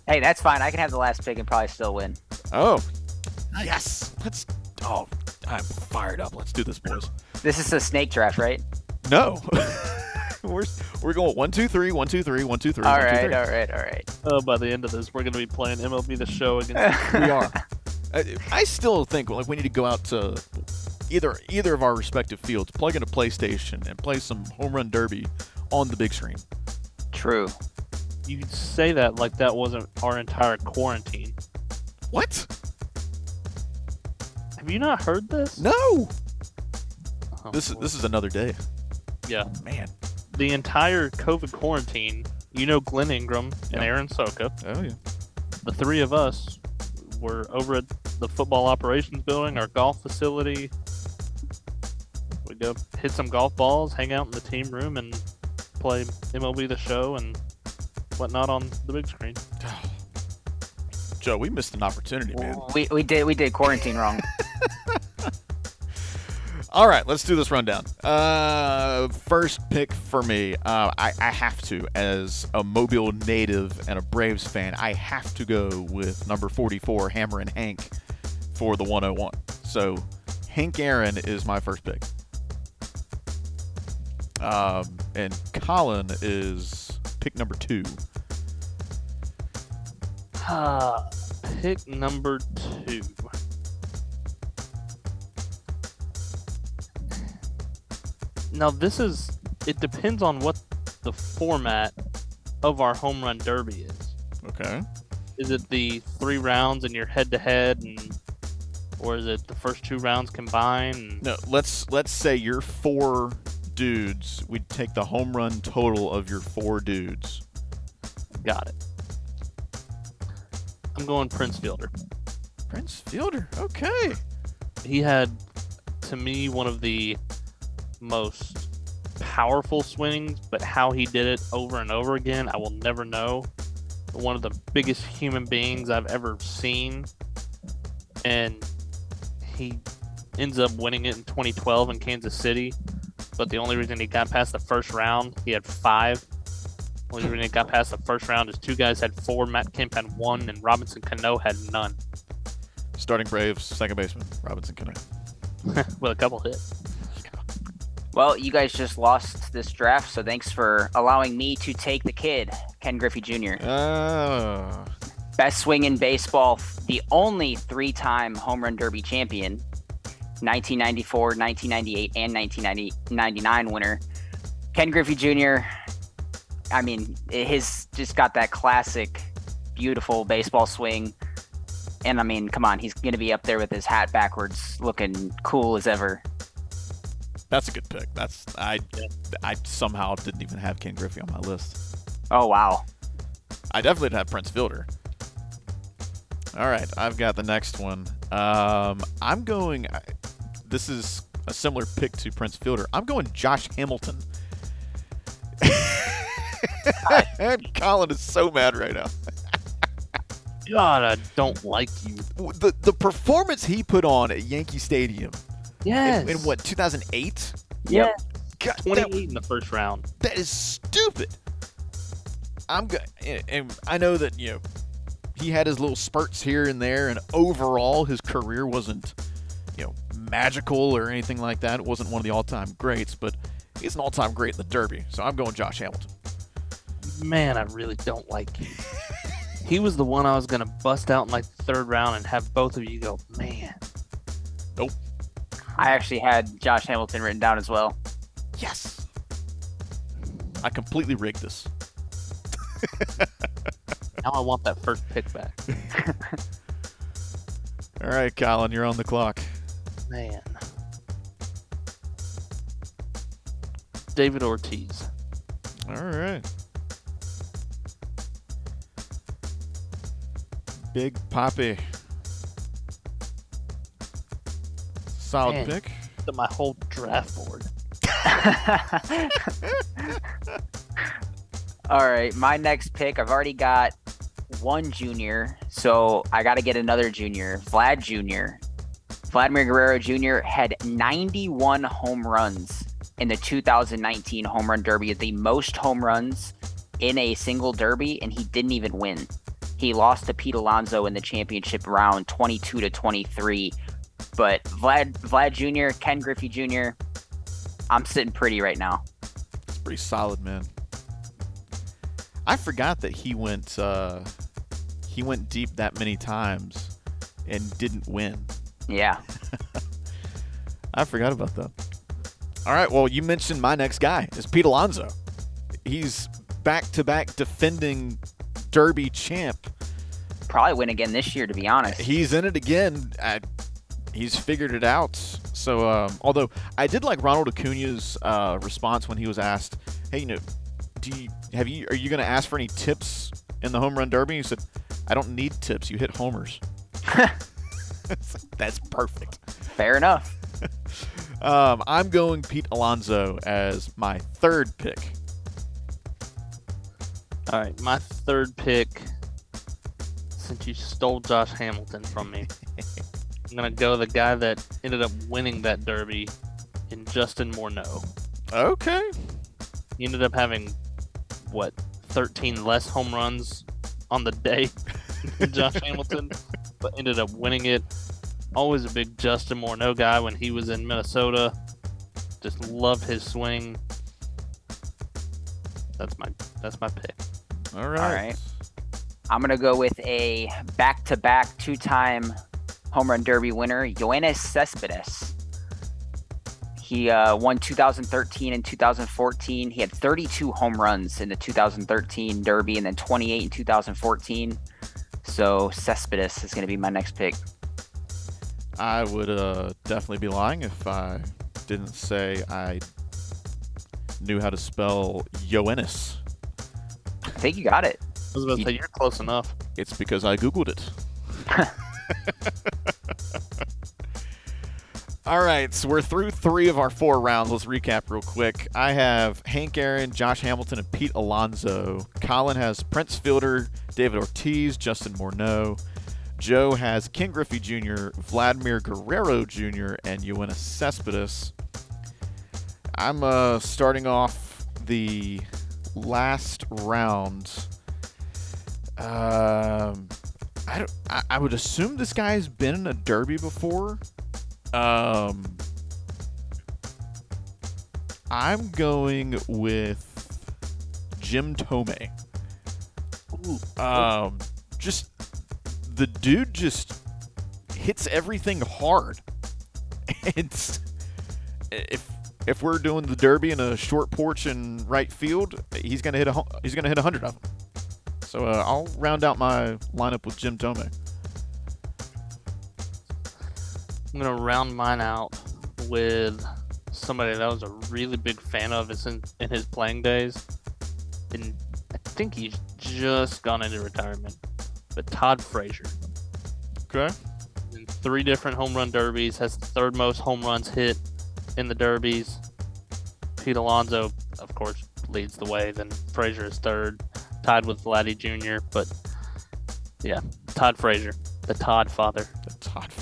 Hey, that's fine. I can have the last pick and probably still win. Oh. Yes. Let's. Oh, I'm fired up. Let's do this, boys. This is a snake draft, right? No. we're we're going one, two, three, one, two, three, one, two, three. All right, all right, all right. Oh, by the end of this, we're going to be playing M L B The Show against. We are. I, I still think like we need to go out to either either of our respective fields, plug in a PlayStation, and play some home run derby on the big screen. True. You say that like that wasn't our entire quarantine. What? Have you not heard this? No. Oh, this is this is another day. Yeah, man. The entire COVID quarantine. You know, Glenn Ingram and yep. Aaron Soka. Oh yeah. The three of us were over at the football operations building, our golf facility. We go hit some golf balls, hang out in the team room, and play M L B The Show and whatnot on the big screen. Joe, we missed an opportunity, man. We we did we did quarantine wrong. All right, let's do this rundown. Uh, first pick for me, uh, I, I have to, as a Mobile native and a Braves fan, I have to go with number forty-four, Hammer and Hank, for the one oh one. So, Hank Aaron is my first pick. Um, and Colin is pick number two. Uh, pick number two. Now, this is... It depends on what the format of our home run derby is. Okay. Is it the three rounds and you're head-to-head, and, or is it the first two rounds combined? And... No, let's let's say you're four... dudes, we'd take the home run total of your four dudes. Got it. I'm going Prince Fielder. Prince Fielder, okay. He had, to me, one of the most powerful swings, but how he did it over and over again, I will never know. One of the biggest human beings I've ever seen. And he ends up winning it in twenty twelve in Kansas City. But the only reason he got past the first round, he had five. The only reason he got past the first round is two guys had four. Matt Kemp had one, and Robinson Cano had none. Starting Braves, second baseman, Robinson Cano. With a couple hits. Well, you guys just lost this draft, so thanks for allowing me to take the kid, Ken Griffey Junior Oh. Best swing in baseball, the only three-time home run derby champion, nineteen ninety-four, nineteen ninety-eight, and nineteen ninety-nine winner. Ken Griffey Junior, I mean, his just got that classic, beautiful baseball swing. And, I mean, come on, he's going to be up there with his hat backwards looking cool as ever. That's a good pick. That's I I somehow didn't even have Ken Griffey on my list. Oh, wow. I definitely didn't have Prince Fielder. All right, I've got the next one. Um, I'm going – this is a similar pick to Prince Fielder. I'm going Josh Hamilton. And Colin is so mad right now. God, I don't like you. The, the performance he put on at Yankee Stadium – Yes. In, in what, two thousand eight? Yep. God, twenty-eight that, in the first round. That is stupid. I'm good. And, and I know that, you know, he had his little spurts here and there, and overall his career wasn't, you know, magical or anything like that. It wasn't one of the all-time greats, but he's an all-time great in the Derby. So I'm going Josh Hamilton. Man, I really don't like him. He was the one I was going to bust out in like the third round and have both of you go, man. Nope. I actually had Josh Hamilton written down as well. Yes. I completely rigged this. Now I want that first pick back. All right, Colin, you're on the clock. Man. David Ortiz. All right. Big Papi. Solid Man, pick. To my whole draft board. All right, my next pick. I've already got one junior, so I got to get another junior. Vlad Junior Vladimir Guerrero Junior had ninety-one home runs in the two thousand nineteen Home Run Derby, the most home runs in a single derby, and he didn't even win. He lost to Pete Alonso in the championship round, twenty-two to twenty-three. But Vlad Vlad Junior, Ken Griffey Junior, I'm sitting pretty right now. It's pretty solid, man. I forgot that he went uh, he went deep that many times and didn't win. Yeah. I forgot about that. All right, well, you mentioned my next guy is Pete Alonso. He's back-to-back defending Derby champ. Probably win again this year, to be honest. He's in it again. I He's figured it out. So, um, although I did like Ronald Acuna's uh, response when he was asked, "Hey, you know, do you have you are you going to ask for any tips in the home run derby?" He said, "I don't need tips. You hit homers." That's perfect. Fair enough. um, I'm going Pete Alonso as my third pick. All right, my third pick. Since you stole Josh Hamilton from me. I'm going to go the guy that ended up winning that derby in Justin Morneau. Okay. He ended up having, what, thirteen less home runs on the day than Josh Hamilton, but ended up winning it. Always a big Justin Morneau guy when he was in Minnesota. Just love his swing. That's my that's my pick. All right. All right. I'm going to go with a back-to-back two-time Home Run Derby winner, Yoenis Cespedes. He uh, won two thousand thirteen and two thousand fourteen. He had thirty-two home runs in the two thousand thirteen Derby and then twenty-eight in two thousand fourteen. So Cespedes is going to be my next pick. I would uh, definitely be lying if I didn't say I knew how to spell Yoenis. I think you got it. I was about to say, you're close enough. It's because I Googled it. All right, so we're through three of our four rounds. Let's recap real quick. I have Hank Aaron, Josh Hamilton, and Pete Alonso. Colin has Prince Fielder, David Ortiz, Justin Morneau. Joe has Ken Griffey Junior, Vladimir Guerrero Junior, and Yoenis Cespedes. I'm uh, starting off the last round. Um, I, don't, I, I would assume this guy's been in a derby before. Um, I'm going with Jim Tomei. Ooh. Um, just the dude just hits everything hard. It's if if we're doing the derby in a short porch in right field, he's gonna hit a he's gonna hit a hundred of them. So uh, I'll round out my lineup with Jim Tomei. I'm going to round mine out with somebody that I was a really big fan of in, in his playing days. And I think he's just gone into retirement. But Todd Frazier. Okay. In three different home run derbies. Has the third most home runs hit in the derbies. Pete Alonso, of course, leads the way. Then Frazier is third. Tied with Vladdy Junior But, yeah, Todd Frazier. The Todd father. The Todd father.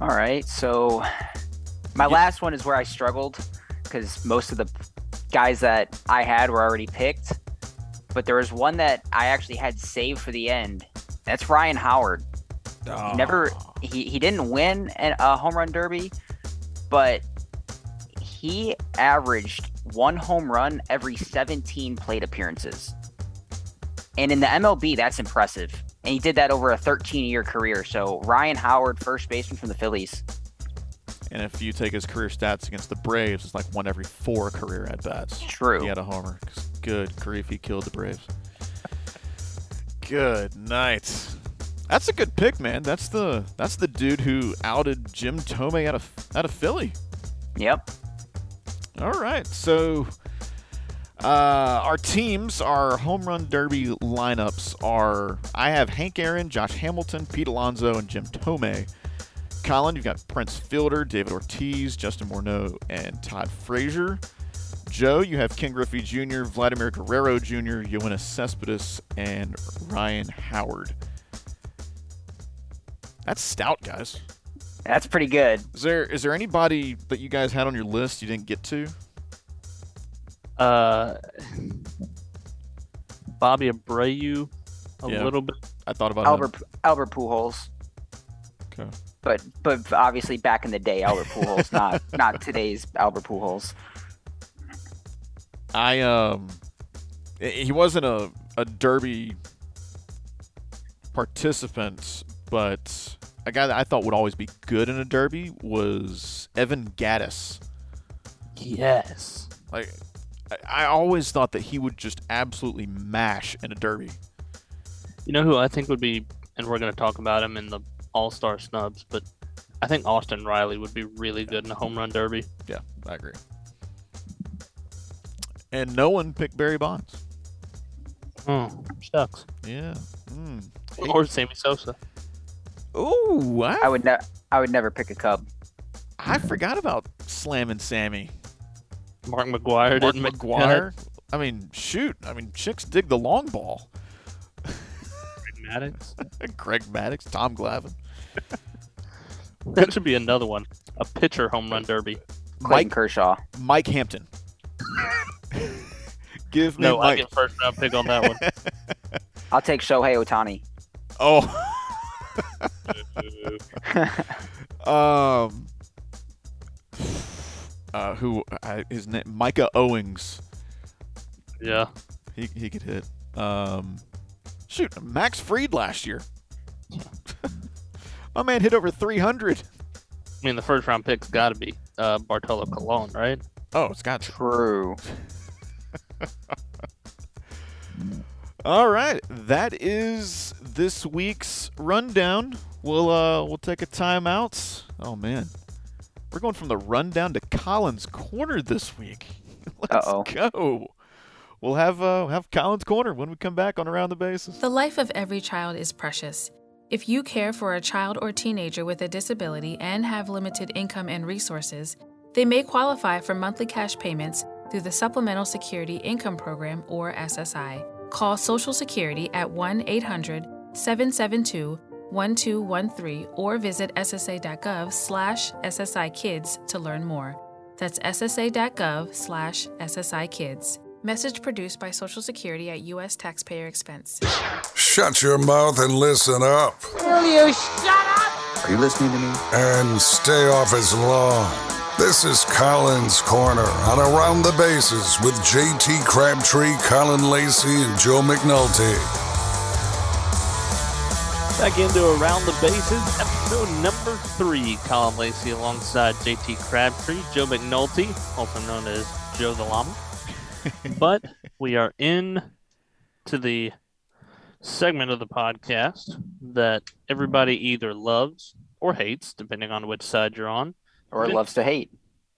All right, so my last one is where I struggled because most of the guys that I had were already picked, but there was one that I actually had saved for the end. That's Ryan Howard. Oh. He never he, he didn't win a home run derby, but he averaged one home run every seventeen plate appearances. And in the M L B, that's impressive. And he did that over a thirteen-year career. So Ryan Howard, first baseman from the Phillies. And if you take his career stats against the Braves, it's like one every four career at-bats. True. He had a homer. Good grief, he killed the Braves. Good night. That's a good pick, man. That's the that's the dude who outed Jim Tomei out of, out of Philly. Yep. All right. So... Uh, our teams, our home run derby lineups are, I have Hank Aaron, Josh Hamilton, Pete Alonso, and Jim Tomei. Colin, you've got Prince Fielder, David Ortiz, Justin Morneau, and Todd Frazier. Joe, you have Ken Griffey Junior, Vladimir Guerrero Junior, Yoenis Cespedes, and Ryan Howard. That's stout, guys. That's pretty good. Is there is there anybody that you guys had on your list you didn't get to? Uh, Bobby Abreu, a yeah, little bit. I thought about Albert him. Albert Pujols. Okay. But but obviously back in the day, Albert Pujols, not not today's Albert Pujols. I um, he wasn't a a derby participant, but a guy that I thought would always be good in a derby was Evan Gattis. Yes. Like. I always thought that he would just absolutely mash in a derby. You know who I think would be, and we're going to talk about him in the all-star snubs, but I think Austin Riley would be really good in a home run derby. Yeah, I agree. And no one picked Barry Bonds. Mm, shucks. Yeah. Mm. Or Sammy Sosa. Ooh, I, I would never. I would never pick a Cub. I forgot about slamming Sammy. Mark McGwire didn't make McGwire. I mean, shoot. I mean, chicks dig the long ball. Greg Maddux. Greg Maddux, Tom Glavine. That should be another one. A pitcher home run derby. Clayton Mike Kershaw. Mike Hampton. Give me No, Mike. I get first round pick on that one. I'll take Shohei Ohtani. Oh. um Uh, who uh, his name? Micah Owings. Yeah, he he could hit. Um, shoot, Max Fried last year. My man hit over three hundred. I mean, the first round pick's got to be uh, Bartolo Colon, right? Oh, it's got true. All right, that is this week's rundown. We'll uh we'll take a timeout. Oh man. We're going from the rundown to Colin's corner this week. Let's Uh-oh. go. we'll have uh, have Colin's Corner when we come back on Around the Bases. The life of every child is precious. If you care for a child or teenager with a disability and have limited income and resources, they may qualify for monthly cash payments through the Supplemental Security Income Program, or S S I. Call Social Security at one eight hundred seven seven two one two one three or visit ssa.gov slash ssikids to learn more. That's ssa.gov slash ssikids. Message produced by Social Security at U S taxpayer expense. Shut your mouth and listen up. Will you shut up? Are you listening to me? And stay off his lawn. This is Colin's Corner on Around the Bases with J T Crabtree, Colin Lacey, and Joe McNulty. Back into Around the Bases, episode number three. Colin Lacey alongside J T Crabtree, Joe McNulty, also known as Joe the Llama. But we are in to the segment of the podcast that everybody either loves or hates, depending on which side you're on. Or it, loves to hate.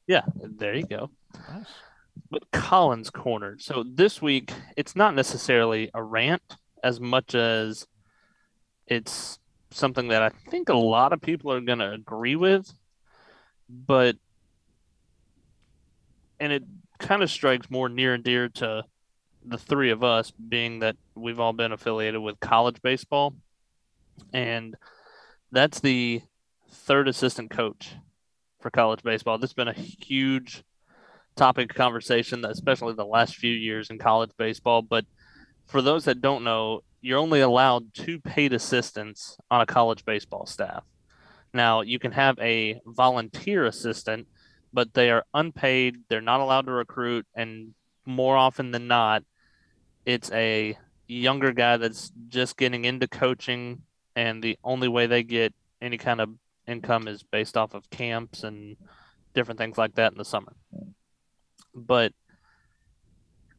Yeah, there you go. Nice. But Colin's Corner. So this week, it's not necessarily a rant as much as it's something that I think a lot of people are going to agree with. But, and it kind of strikes more near and dear to the three of us, being that we've all been affiliated with college baseball. And that's the third assistant coach for college baseball. This has been a huge topic of conversation, especially the last few years in college baseball. But for those that don't know, you're only allowed two paid assistants on a college baseball staff. Now, you can have a volunteer assistant, but they are unpaid, they're not allowed to recruit, and more often than not, it's a younger guy that's just getting into coaching, and the only way they get any kind of income is based off of camps and different things like that in the summer. But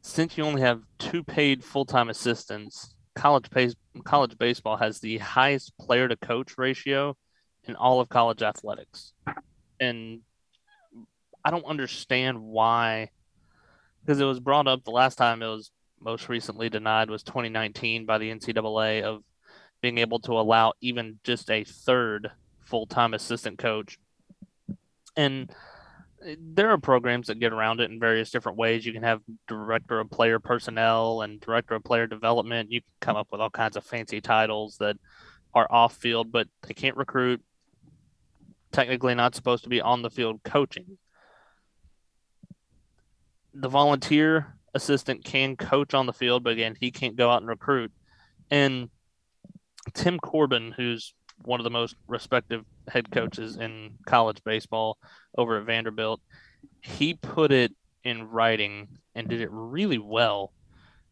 since you only have two paid full-time assistants, college pays, college baseball has the highest player-to-coach ratio in all of college athletics. And I don't understand why, because it was brought up the last time it was most recently denied was twenty nineteen by the N C double A of being able to allow even just a third full-time assistant coach. And there are programs that get around it in various different ways. You can have director of player personnel and director of player development. You can come up with all kinds of fancy titles that are off-field, but they can't recruit. Technically not supposed to be on the field coaching. The volunteer assistant can coach on the field, but again, he can't go out and recruit. And Tim Corbin, who's one of the most respected head coaches in college baseball over at Vanderbilt, he put it in writing and did it really well.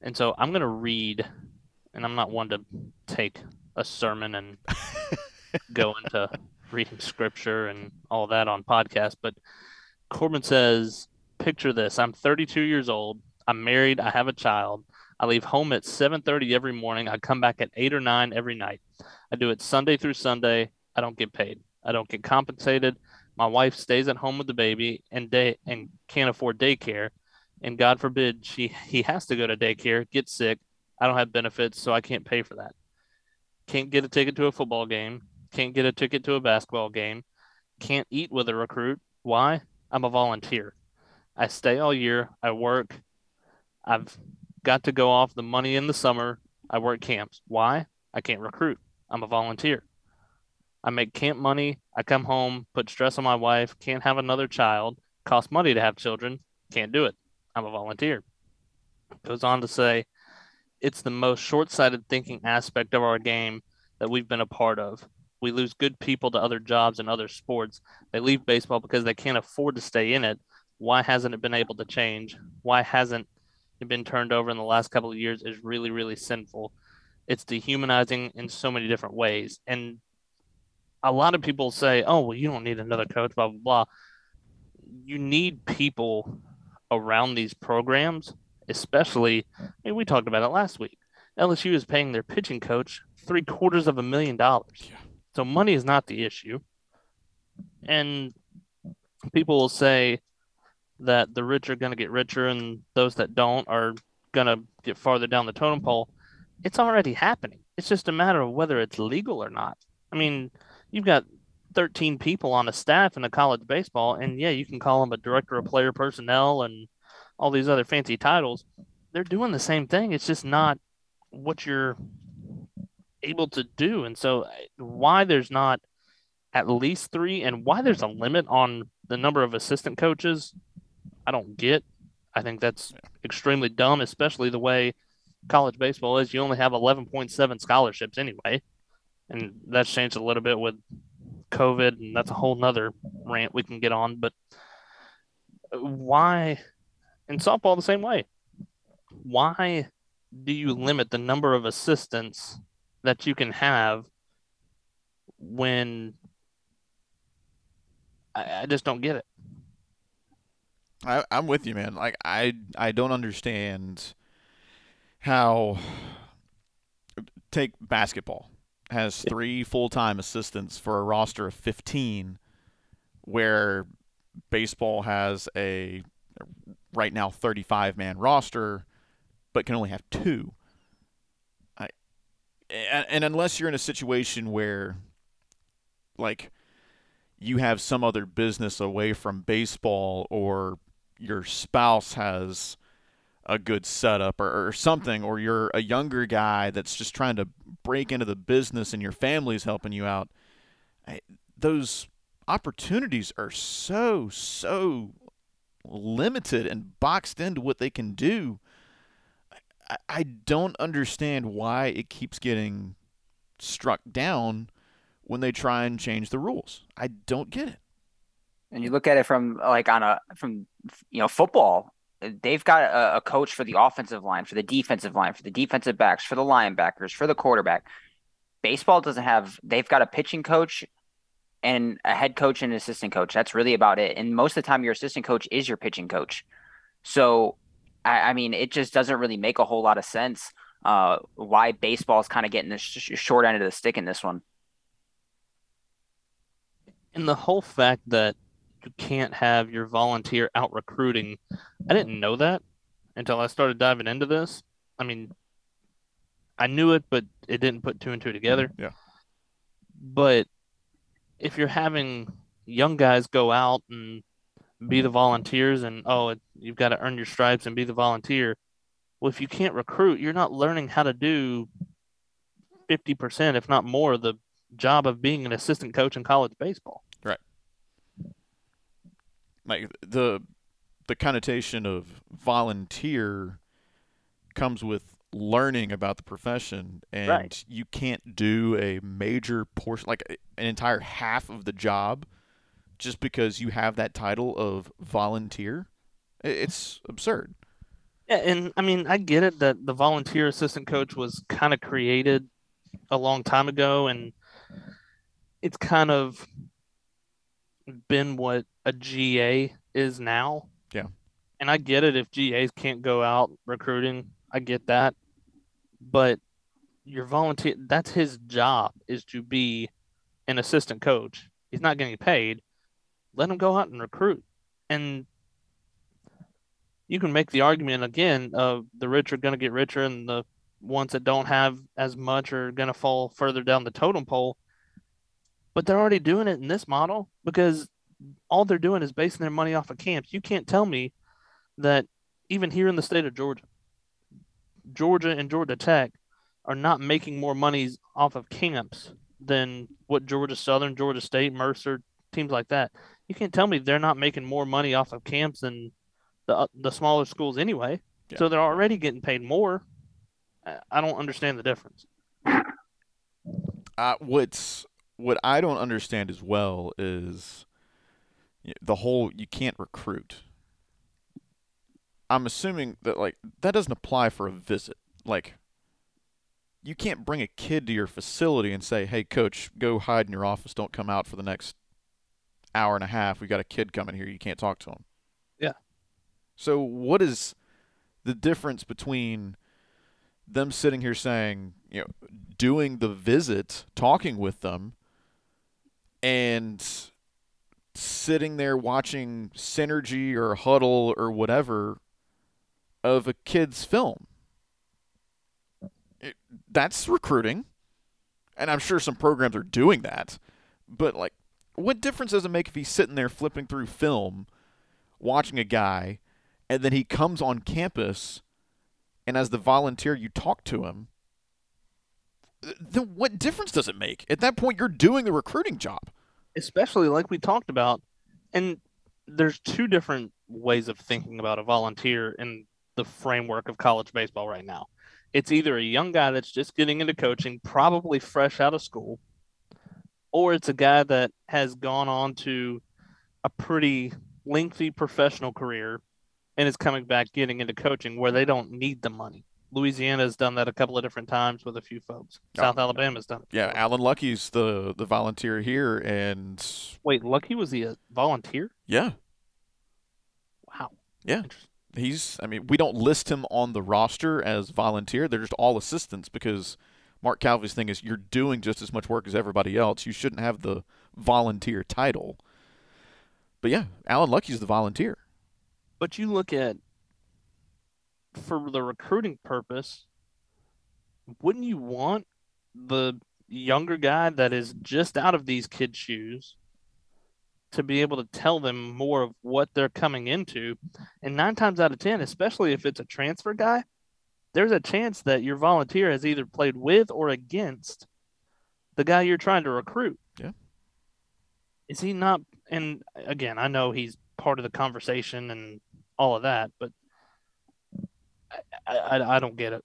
And so I'm going to read, and I'm not one to take a sermon and go into reading scripture and all that on podcast, but Corbin says, picture this. I'm thirty-two years old. I'm married. I have a child. I leave home at seven thirty every morning. I come back at eight or nine every night. I do it Sunday through Sunday. I don't get paid. I don't get compensated. My wife stays at home with the baby and day and can't afford daycare. And God forbid she he has to go to daycare, get sick. I don't have benefits, so I can't pay for that. Can't get a ticket to a football game. Can't get a ticket to a basketball game. Can't eat with a recruit. Why? I'm a volunteer. I stay all year. I work. I've got to go off the money in the summer. I work camps. Why? I can't recruit. I'm a volunteer. I make camp money. I come home, put stress on my wife. Can't have another child. Costs money to have children. Can't do it. I'm a volunteer. Goes on to say, it's the most short-sighted thinking aspect of our game that we've been a part of. We lose good people to other jobs and other sports. They leave baseball because they can't afford to stay in it. Why hasn't it been able to change? Why hasn't it been turned over in the last couple of years is really, really sinful. It's dehumanizing in so many different ways. And a lot of people say, oh, well, you don't need another coach, blah, blah, blah. You need people around these programs, especially, I mean, we talked about it last week. L S U is paying their pitching coach three quarters of a million dollars. So money is not the issue. And people will say that the rich are going to get richer and those that don't are going to get farther down the totem pole, it's already happening. It's just a matter of whether it's legal or not. I mean, you've got thirteen people on a staff in a college baseball, and yeah, you can call them a director of player personnel and all these other fancy titles. They're doing the same thing. It's just not what you're able to do. And so why there's not at least three and why there's a limit on the number of assistant coaches, I don't get. I think that's extremely dumb, especially the way college baseball is. You only have eleven point seven scholarships anyway. And that's changed a little bit with COVID, and that's a whole nother rant we can get on. But why, in softball the same way, why do you limit the number of assistants that you can have when I, I just don't get it? I, I'm with you, man. Like I, I don't understand how. Take basketball has three full-time assistants for a roster of fifteen, where baseball has a right now thirty-five man roster, but can only have two. I, and, and unless you're in a situation where, like, you have some other business away from baseball, or your spouse has a good setup or, or something, or you're a younger guy that's just trying to break into the business and your family's helping you out, those opportunities are so, so limited and boxed into what they can do. I, I don't understand why it keeps getting struck down when they try and change the rules. I don't get it. And you look at it from like on a, from, you know, football, they've got a, a coach for the offensive line, for the defensive line, for the defensive backs, for the linebackers, for the quarterback. Baseball doesn't have, they've got a pitching coach and a head coach and an assistant coach. That's really about it. And most of the time your assistant coach is your pitching coach. So, I, I mean, it just doesn't really make a whole lot of sense uh, why baseball is kind of getting the sh- short end of the stick in this one. And the whole fact that you can't have your volunteer out recruiting. I didn't know that until I started diving into this. I mean, I knew it, but it didn't put two and two together. Yeah. But if you're having young guys go out and be the volunteers and, oh, it, you've got to earn your stripes and be the volunteer. Well, if you can't recruit, you're not learning how to do fifty percent, if not more, of the job of being an assistant coach in college baseball. Right. Like the the connotation of volunteer comes with learning about the profession, and right. You can't do a major portion, like an entire half of the job, just because you have that title of volunteer. It's absurd. Yeah, and I mean, I get it that the volunteer assistant coach was kind of created a long time ago, and it's kind of been what a G A is now. Yeah. And I get it if G As can't go out recruiting. I get that. But your volunteer, that's his job, is to be an assistant coach. He's not getting paid. Let him go out and recruit. And you can make the argument, again, of the rich are going to get richer and the ones that don't have as much are going to fall further down the totem pole. But they're already doing it in this model because all they're doing is basing their money off of camps. You can't tell me that even here in the state of Georgia, Georgia and Georgia Tech are not making more monies off of camps than what Georgia Southern, Georgia State, Mercer, teams like that. You can't tell me they're not making more money off of camps than the the smaller schools anyway. Yeah. So they're already getting paid more. I don't understand the difference. Uh, what's... What I don't understand as well is the whole you can't recruit. I'm assuming that, like, that doesn't apply for a visit. Like, you can't bring a kid to your facility and say, hey, coach, go hide in your office. Don't come out for the next hour and a half. We've got a kid coming here. You can't talk to him. Yeah. So what is the difference between them sitting here saying, you know, doing the visit, talking with them, and sitting there watching Synergy or Huddle or whatever of a kid's film. It, that's recruiting. And I'm sure some programs are doing that. But, like, what difference does it make if he's sitting there flipping through film, watching a guy, and then he comes on campus, and as the volunteer you talk to him, then what difference does it make? At that point, you're doing the recruiting job. Especially like we talked about, and there's two different ways of thinking about a volunteer in the framework of college baseball right now. It's either a young guy that's just getting into coaching, probably fresh out of school, or it's a guy that has gone on to a pretty lengthy professional career and is coming back getting into coaching where they don't need the money. Louisiana's done that a couple of different times with a few folks. South oh, Alabama's done it. Yeah, Alan Lucky's the, the volunteer here. And wait, Lucky was the volunteer? Yeah. Wow. Yeah. He's, I mean, we don't list him on the roster as volunteer. They're just all assistants because Mark Calvey's thing is you're doing just as much work as everybody else. You shouldn't have the volunteer title. But, yeah, Alan Lucky's the volunteer. But you look at, for the recruiting purpose, wouldn't you want the younger guy that is just out of these kids' shoes to be able to tell them more of what they're coming into? And nine times out of ten, especially if it's a transfer guy, there's a chance that your volunteer has either played with or against the guy you're trying to recruit. Yeah. Is he not? And again, I know he's part of the conversation and all of that, but I, I, I don't get it.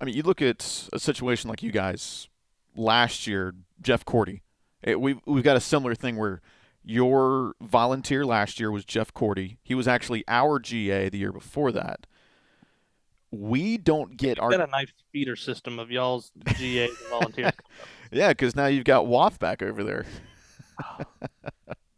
I mean, you look at a situation like you guys last year, Jeff Cordy. It, we've, we've got a similar thing where your volunteer last year was Jeff Cordy. He was actually our G A the year before that. We don't get our... We've got a nice feeder system of y'all's G As and volunteers. Yeah, because now you've got Woff back over there.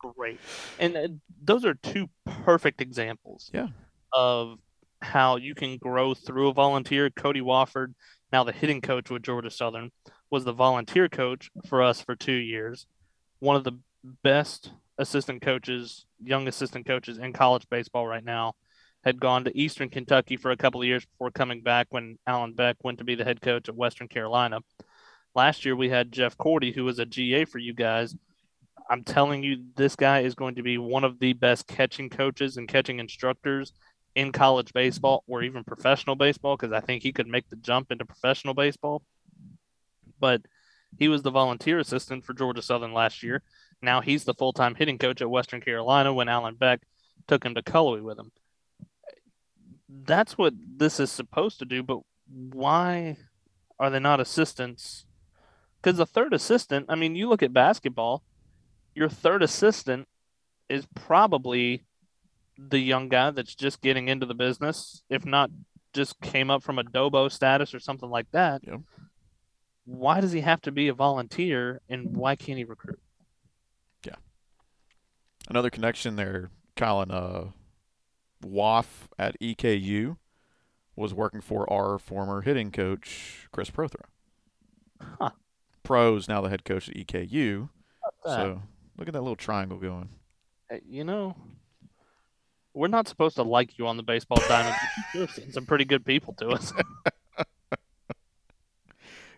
Great. And uh, those are two perfect examples yeah. of how you can grow through a volunteer. Cody Wofford, now the hitting coach with Georgia Southern, was the volunteer coach for us for two years. One of the best assistant coaches, young assistant coaches in college baseball right now, had gone to Eastern Kentucky for a couple of years before coming back when Alan Beck went to be the head coach at Western Carolina. Last year we had Jeff Cordy, who was a G A for you guys. I'm telling you, this guy is going to be one of the best catching coaches and catching instructors in college baseball or even professional baseball, because I think he could make the jump into professional baseball. But he was the volunteer assistant for Georgia Southern last year. Now he's the full-time hitting coach at Western Carolina when Alan Beck took him to Cullowhee with him. That's what this is supposed to do, but why are they not assistants? Because the third assistant, I mean, you look at basketball, your third assistant is probably the young guy that's just getting into the business, if not just came up from adobo status or something like that. Yeah. Why does he have to be a volunteer, and why can't he recruit? Yeah. Another connection there, Colin. Uh, Woff at E K U was working for our former hitting coach, Chris Prothro. Huh. Pro's now the head coach at E K U. So look at that little triangle going. You know, we're not supposed to like you on the baseball diamond. You're sending some pretty good people to us.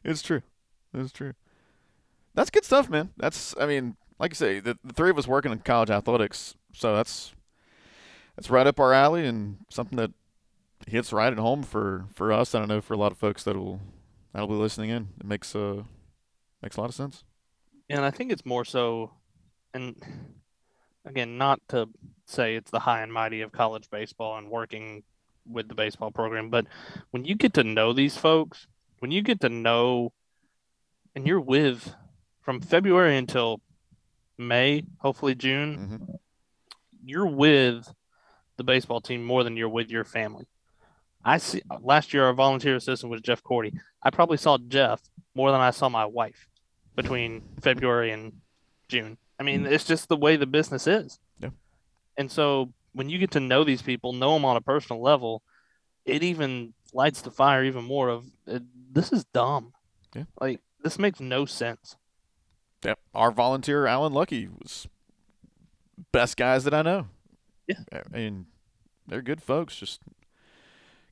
It's true. It's true. That's good stuff, man. That's, I mean, like I say, the, the three of us working in college athletics, so that's that's right up our alley and something that hits right at home for, for us. I don't know, for a lot of folks that'll that'll be listening in. It makes uh makes a lot of sense. And I think it's more so, and again, not to say it's the high and mighty of college baseball and working with the baseball program, but when you get to know these folks, when you get to know, and you're with from February until May, hopefully June, mm-hmm. you're with the baseball team more than you're with your family. I see. Last year, our volunteer assistant was Jeff Cordy. I probably saw Jeff more than I saw my wife between February and June. I mean, it's just the way the business is. Yeah. And so when you get to know these people, know them on a personal level, it even lights the fire even more of it, this is dumb. Yeah. Like, this makes no sense. Yep. Our volunteer, Alan Lucky, was best guys that I know. Yeah. I mean, they're good folks. Just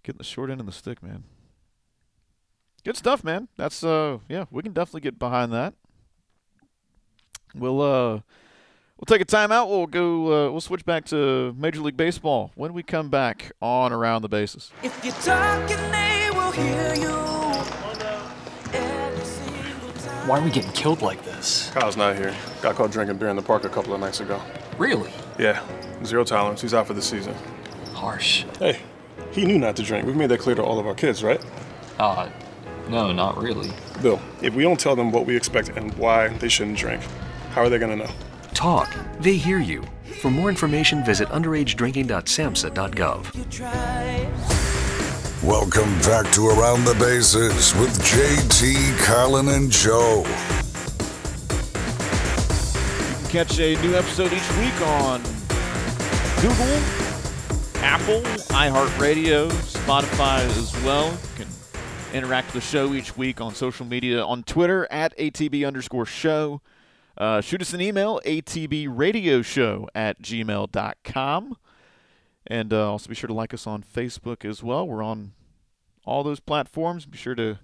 Getting the short end of the stick, man. Good stuff, man. That's, uh, yeah, we can definitely get behind that. We'll, uh, we'll take a timeout. We'll go, uh, we'll switch back to Major League Baseball when we come back on Around the Bases. If you're talking, they will hear you. Why are we getting killed like this? Kyle's not here. Got caught drinking beer in the park a couple of nights ago. Really? Yeah. Zero tolerance. He's out for the season. Harsh. Hey, he knew not to drink. We've made that clear to all of our kids, right? Uh, no, not really. Bill, if we don't tell them what we expect and why they shouldn't drink, how are they going to know? Talk. They hear you. For more information, visit underage drinking dot samhsa dot gov. Welcome back to Around the Bases with J T, Colin, and Joe. You can catch a new episode each week on Google, Apple, iHeartRadio, Spotify as well. You can interact with the show each week on social media, on Twitter, at ATB underscore show. Uh, shoot us an email, A T B radio show at gmail dot com. And uh, also be sure to like us on Facebook as well. We're on all those platforms. Be sure to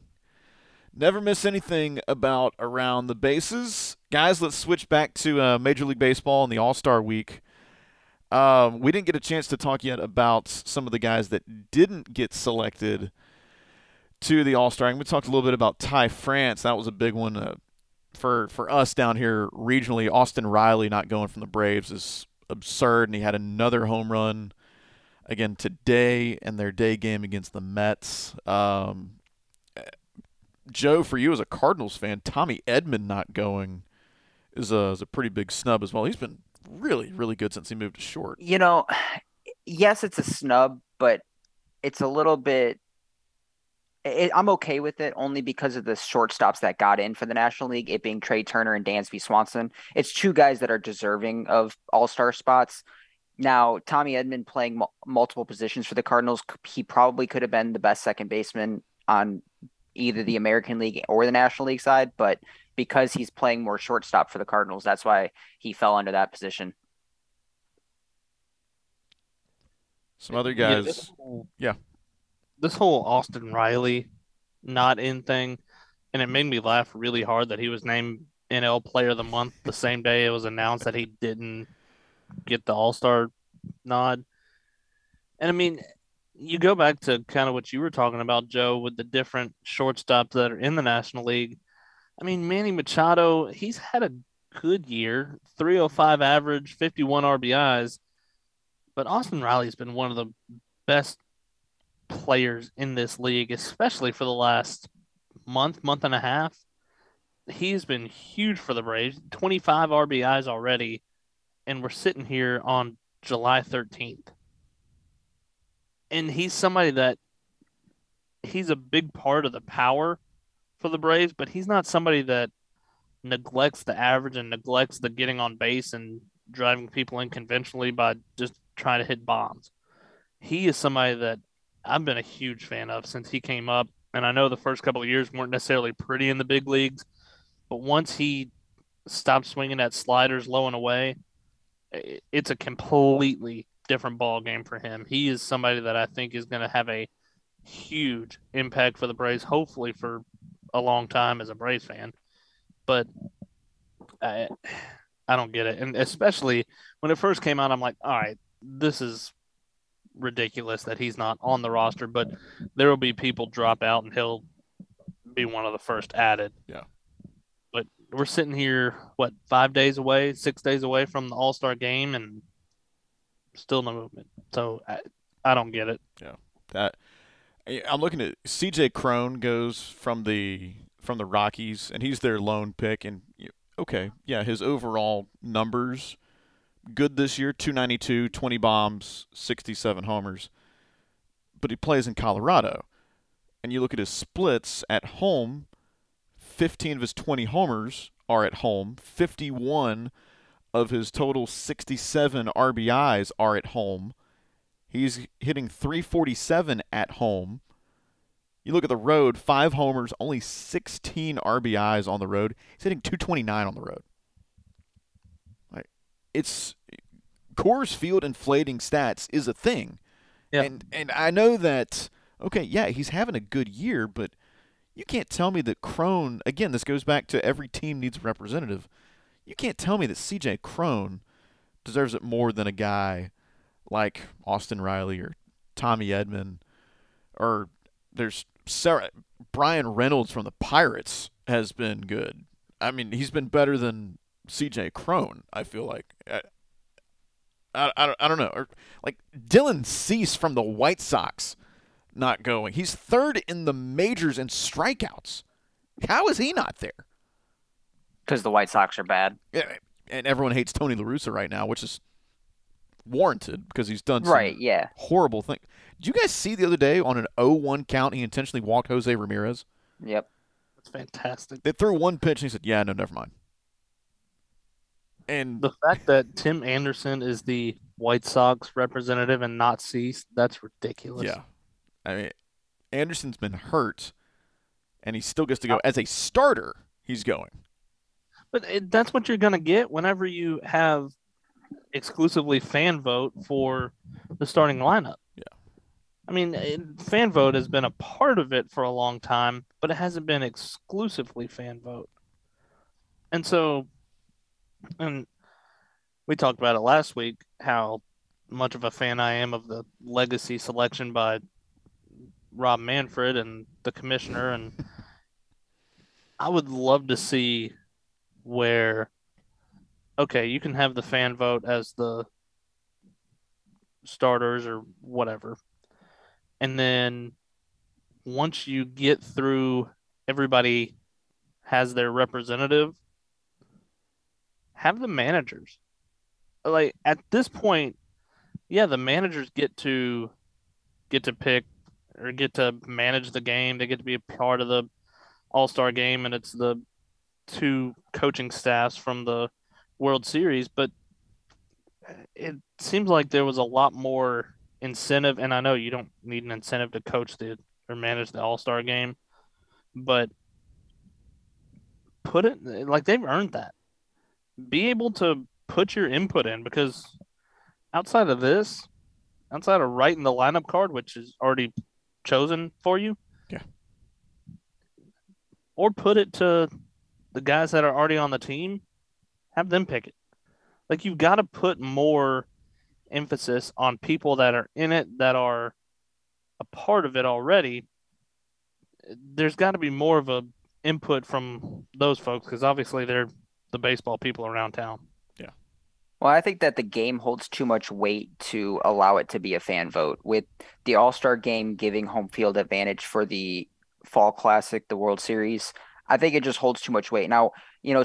never miss anything about Around the Bases. Guys, let's switch back to uh, Major League Baseball and the All-Star Week. Uh, we didn't get a chance to talk yet about some of the guys that didn't get selected to the All-Star. And we talked a little bit about Ty France. That was a big one uh, for, for us down here regionally. Austin Riley not going from the Braves is absurd, and he had another home run again today in their day game against the Mets. Um, Joe, for you as a Cardinals fan, Tommy Edman not going is a, is a pretty big snub as well. He's been really, really good since he moved to short. You know, yes, it's a snub, but it's a little bit it, – I'm okay with it only because of the shortstops that got in for the National League, it being Trey Turner and Dansby Swanson. It's two guys that are deserving of all-star spots. Now, Tommy Edman playing m- multiple positions for the Cardinals, he probably could have been the best second baseman on either the American League or the National League side, but because he's playing more shortstop for the Cardinals, that's why he fell under that position. Some other guys. Yeah. This whole, yeah. This whole Austin Riley not in thing, and it made me laugh really hard that he was named N L Player of the Month the same day it was announced that he didn't get the all-star nod. And I mean, you go back to kind of what you were talking about, Joe, with the different shortstops that are in the National League. I mean, Manny Machado, he's had a good year, three oh five average, fifty-one R B Is, but Austin Riley's been one of the best players in this league, especially for the last month, month and a half. He's been huge for the Braves, twenty-five R B Is already. And we're sitting here on July thirteenth. And he's somebody that he's a big part of the power for the Braves, but he's not somebody that neglects the average and neglects the getting on base and driving people in conventionally by just trying to hit bombs. He is somebody that I've been a huge fan of since he came up. And I know the first couple of years weren't necessarily pretty in the big leagues, but once he stopped swinging at sliders low and away, it's a completely different ball game for him. He is somebody that I think is going to have a huge impact for the Braves, hopefully for a long time as a Braves fan. But I, I don't get it. And especially when it first came out, I'm like, all right, this is ridiculous that he's not on the roster, but there will be people drop out and he'll be one of the first added. Yeah. We're sitting here, what, five days away, six days away from the All-Star game, and still no movement. So I, I don't get it. Yeah, that I'm looking at C J Crone goes from the from the Rockies, and he's their lone pick. And okay, yeah, his overall numbers good this year: two ninety-two, twenty bombs, sixty-seven homers. But he plays in Colorado, and you look at his splits at home. fifteen of his twenty homers are at home. fifty-one of his total sixty-seven R B Is are at home. He's hitting three forty-seven at home. You look at the road, five homers, only sixteen R B Is on the road. He's hitting two twenty-nine on the road. Like, it's Coors Field inflating stats is a thing. Yeah. And and I know that okay, yeah, he's having a good year, but you can't tell me that Crone, again, this goes back to every team needs a representative. You can't tell me that C J Crone deserves it more than a guy like Austin Riley or Tommy Edman, or there's Sarah, Brian Reynolds from the Pirates has been good. I mean, he's been better than C J Crone, I feel like. I, I, I, don't, I don't know. Or, like, Dylan Cease from the White Sox not going. He's third in the majors in strikeouts. How is he not there? Because the White Sox are bad. Yeah, and everyone hates Tony La Russa right now, which is warranted because he's done some right, yeah. horrible thing. Did you guys see the other day on an oh one count, he intentionally walked Jose Ramirez? Yep. That's fantastic. They threw one pitch and he said, yeah, no, never mind. And the fact that Tim Anderson is the White Sox representative and not Cease, that's ridiculous. Yeah. I mean, Anderson's been hurt, and he still gets to go. As a starter, he's going. But it, that's what you're going to get whenever you have exclusively fan vote for the starting lineup. Yeah. I mean, it, fan vote has been a part of it for a long time, but it hasn't been exclusively fan vote. And so, and we talked about it last week, how much of a fan I am of the legacy selection by Rob Manfred and the commissioner, and I would love to see where, okay, you can have the fan vote as the starters or whatever, and then once you get through everybody has their representative, have the managers. Like, at this point, yeah, the managers get to get to pick or get to manage the game. They get to be a part of the All-Star game, and it's the two coaching staffs from the World Series. But it seems like there was a lot more incentive, and I know you don't need an incentive to coach the or manage the All-Star game, but put it like they've earned that. Be able to put your input in, because outside of this, outside of writing the lineup card, which is already chosen for you, yeah, or put it to the guys that are already on the team, have them pick it. Like, you've got to put more emphasis on people that are in it, that are a part of it already. There's got to be more of a input from those folks, because obviously they're the baseball people around town. Yeah. Well, I think that the game holds too much weight to allow it to be a fan vote, with the All-Star game giving home field advantage for the Fall Classic, the World Series. I think it just holds too much weight. Now, you know,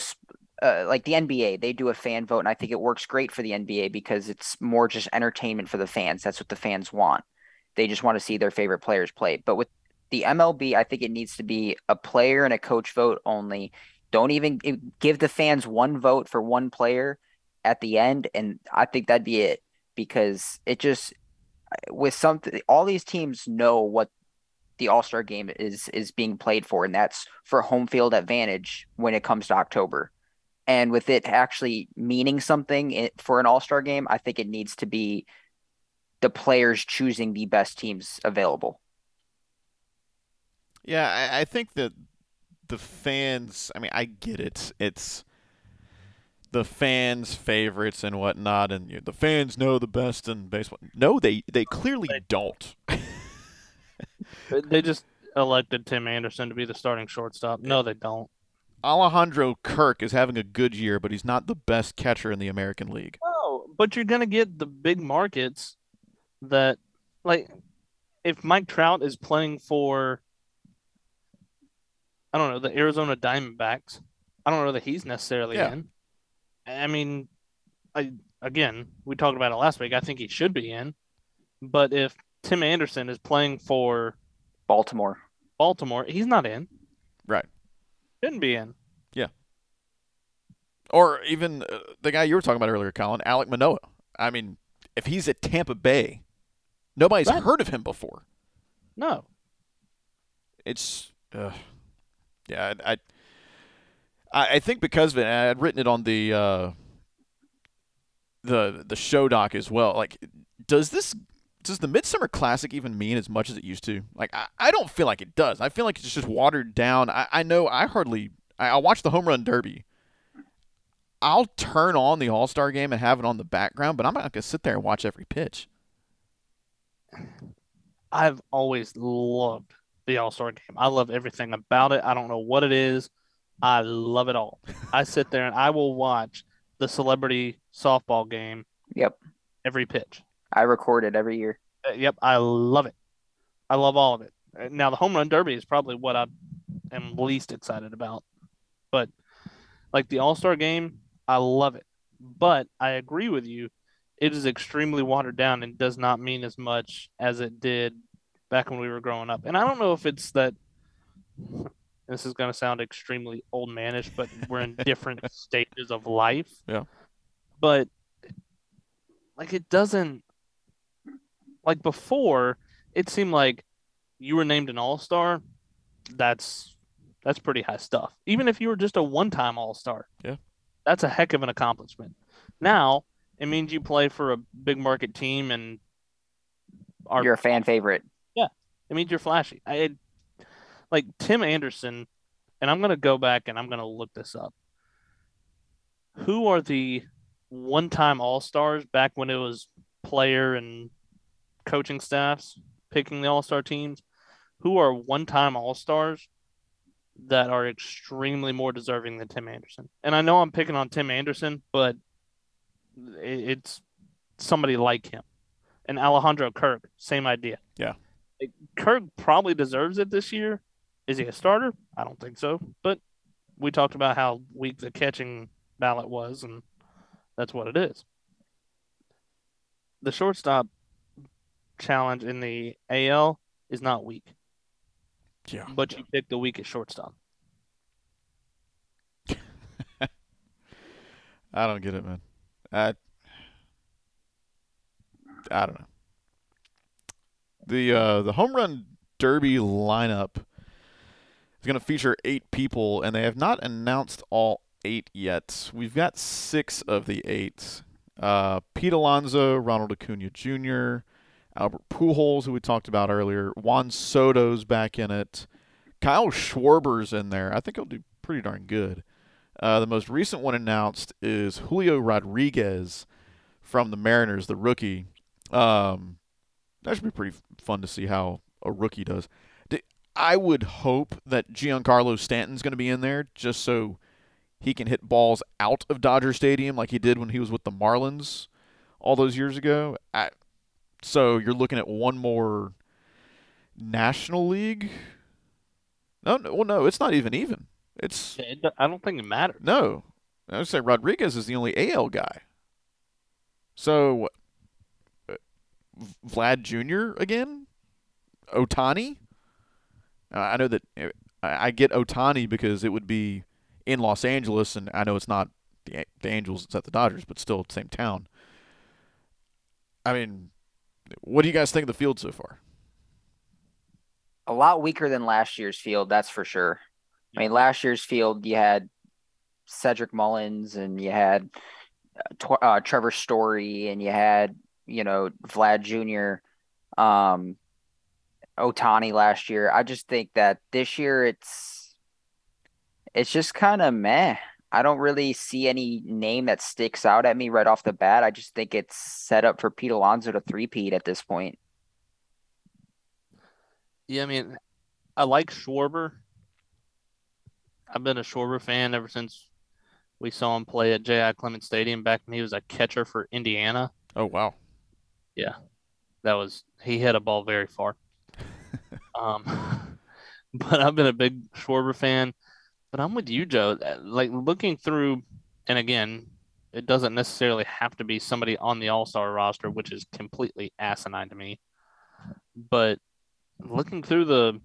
uh, like the N B A, they do a fan vote, and I think it works great for the N B A because it's more just entertainment for the fans. That's what the fans want. They just want to see their favorite players play. But with the M L B, I think it needs to be a player and a coach vote only. Don't even give the fans one vote for one player at the end, and I think that'd be it, because it just with something all these teams know what the All-Star game is is being played for, and that's for home field advantage when it comes to October. And with it actually meaning something it, for an All-Star game, I think it needs to be the players choosing the best teams available. Yeah, I, I think that the fans, I mean, I get it. It's the fans' favorites and whatnot, and you know, the fans know the best in baseball. No, they, they clearly don't. They just elected Tim Anderson to be the starting shortstop. No, they don't. Alejandro Kirk is having a good year, but he's not the best catcher in the American League. Oh, but you're going to get the big markets that, like, if Mike Trout is playing for, I don't know, the Arizona Diamondbacks, I don't know that he's necessarily yeah. in. I mean, I, again, we talked about it last week. I think he should be in. But if Tim Anderson is playing for Baltimore, Baltimore, he's not in. Right. Shouldn't be in. Yeah. Or even uh, the guy you were talking about earlier, Colin, Alek Manoah. I mean, if he's at Tampa Bay, nobody's right. heard of him before. No. It's uh, – Yeah, I, I, I think because of it, I had written it on the uh, the the show doc as well. Like, does this does the Midsummer Classic even mean as much as it used to? Like, I, I don't feel like it does. I feel like it's just watered down. I, I know I hardly – I watch the Home Run Derby. I'll turn on the All-Star Game and have it on the background, but I'm not going to sit there and watch every pitch. I've always loved the All-Star Game. I love everything about it. I don't know what it is. I love it all. I sit there and I will watch the celebrity softball game. Yep. Every pitch. I record it every year. Uh, yep. I love it. I love all of it. Now, the Home Run Derby is probably what I am least excited about. But, like, the All-Star Game, I love it. But I agree with you. It is extremely watered down and does not mean as much as it did back when we were growing up. And I don't know if it's that – this is going to sound extremely old manish, but we're in different stages of life. Yeah. But, like, it doesn't – like, before, it seemed like you were named an All-Star. That's that's pretty high stuff. Even if you were just a one-time All-Star. Yeah. That's a heck of an accomplishment. Now – it means you play for a big market team and are you're a fan favorite. Yeah, it means you're flashy. I like Tim Anderson, and I'm gonna go back and I'm gonna look this up. Who are the one-time All-Stars back when it was player and coaching staffs picking the All-Star teams? Who are one-time All-Stars that are extremely more deserving than Tim Anderson? And I know I'm picking on Tim Anderson, but it's somebody like him. And Alejandro Kirk, same idea. Yeah. Kirk probably deserves it this year. Is he a starter? I don't think so. But we talked about how weak the catching ballot was, and that's what it is. The shortstop challenge in the A L is not weak. Yeah. But you pick the weakest shortstop. I don't get it, man. I, I don't know. The uh, the Home Run Derby lineup is going to feature eight people, and they have not announced all eight yet. We've got six of the eight. Uh, Pete Alonso, Ronald Acuna Junior, Albert Pujols, who we talked about earlier. Juan Soto's back in it. Kyle Schwarber's in there. I think he'll do pretty darn good. Uh, the most recent one announced is Julio Rodriguez from the Mariners, the rookie. Um, that should be pretty f- fun to see how a rookie does. D- I would hope that Giancarlo Stanton's going to be in there just so he can hit balls out of Dodger Stadium like he did when he was with the Marlins all those years ago. I, so you're looking at one more National League? No, no, well, no, it's not even even. It's. I don't think it matters. No. I would say Rodriguez is the only A L guy. So, uh, Vlad Junior again? Ohtani? Uh, I know that uh, I get Ohtani because it would be in Los Angeles, and I know it's not the, the Angels, it's at the Dodgers, but still same town. I mean, what do you guys think of the field so far? A lot weaker than last year's field, that's for sure. I mean, last year's field, you had Cedric Mullins and you had uh, Trevor Story and you had, you know, Vlad Junior, um, Ohtani last year. I just think that this year it's it's just kind of meh. I don't really see any name that sticks out at me right off the bat. I just think it's set up for Pete Alonso to three-peat at this point. Yeah, I mean, I like Schwarber. I've been a Schwarber fan ever since we saw him play at J I Clement Stadium back when he was a catcher for Indiana. Oh, wow. Yeah. That was – he hit a ball very far. um, but I've been a big Schwarber fan. But I'm with you, Joe. Like, looking through – and, again, it doesn't necessarily have to be somebody on the All-Star roster, which is completely asinine to me. But looking through the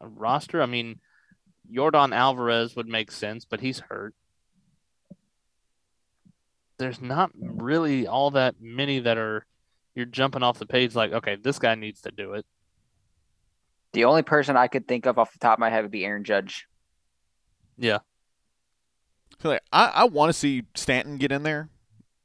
roster, I mean – Yordan Alvarez would make sense, but he's hurt. There's not really all that many that are you're jumping off the page like, okay, this guy needs to do it. The only person I could think of off the top of my head would be Aaron Judge. Yeah. I, I want to see Stanton get in there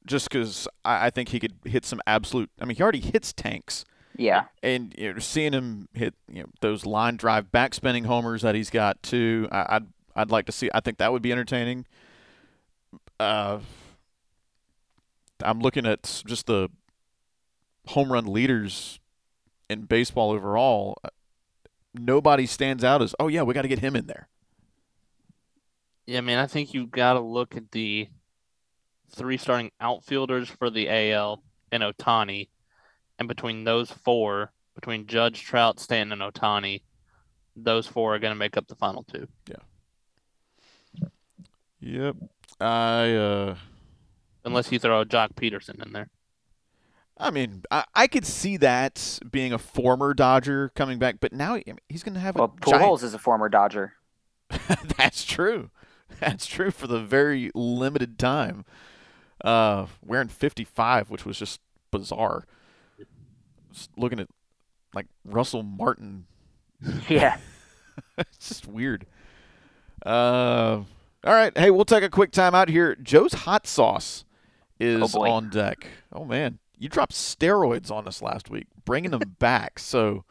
just because I, I think he could hit some absolute – I mean, he already hits tanks. Yeah. And you know, seeing him hit you know, those line drive backspinning homers that he's got too, I, I'd I'd like to see – I think that would be entertaining. Uh, I'm looking at just the home run leaders in baseball overall. Nobody stands out as, oh, yeah, we got to get him in there. Yeah, I mean, I think you've got to look at the three starting outfielders for the A L and Ohtani. And between those four, between Judge, Trout, Stanton, and Ohtani, those four are going to make up the final two. Yeah. Yep. I uh... Unless you throw Jock Peterson in there. I mean, I, I could see that being a former Dodger coming back, but now he, he's going to have well, a Well, Pujols is a former Dodger. That's true. That's true for the very limited time. Uh, wearing fifty-five, which was just bizarre. Just looking at, like, Russell Martin. Yeah. It's just weird. Uh, all right. Hey, we'll take a quick time out here. Joe's Hot Sauce is oh on deck. Oh, man. You dropped steroids on us last week, bringing them back. So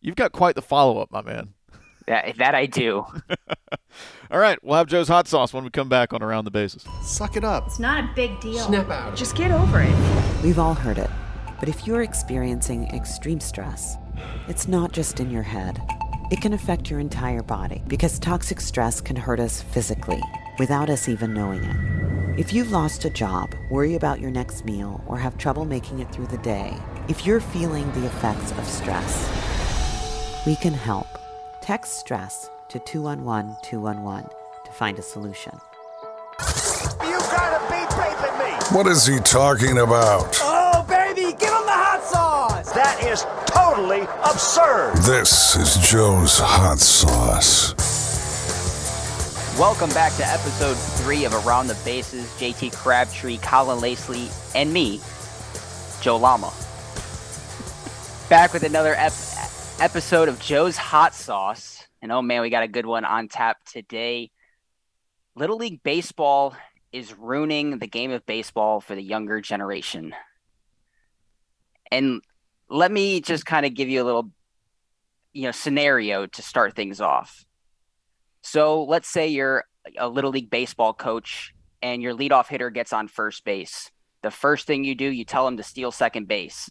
you've got quite the follow-up, my man. That, that I do. All right. We'll have Joe's Hot Sauce when we come back on Around the Bases. Suck it up. It's not a big deal. Snip out. Just get over it. We've all heard it. But if you're experiencing extreme stress, it's not just in your head. It can affect your entire body because toxic stress can hurt us physically without us even knowing it. If you've lost a job, worry about your next meal, or have trouble making it through the day, if you're feeling the effects of stress, we can help. Text STRESS to two one one two one one to find a solution. You gotta be briefing me! What is he talking about? Oh, baby, give him the hot sauce! That is totally absurd! This is Joe's Hot Sauce. Welcome back to episode three of Around the Bases. J T Crabtree, Colin Lacey, and me, Joe Llama. Back with another episode. Episode of Joe's Hot Sauce, and oh man, we got a good one on tap today. Little League Baseball is ruining the game of baseball for the younger generation. And let me just kind of give you a little, you know, scenario to start things off. So let's say you're a Little League Baseball coach and your leadoff hitter gets on first base. The first thing you do, you tell him to steal second base.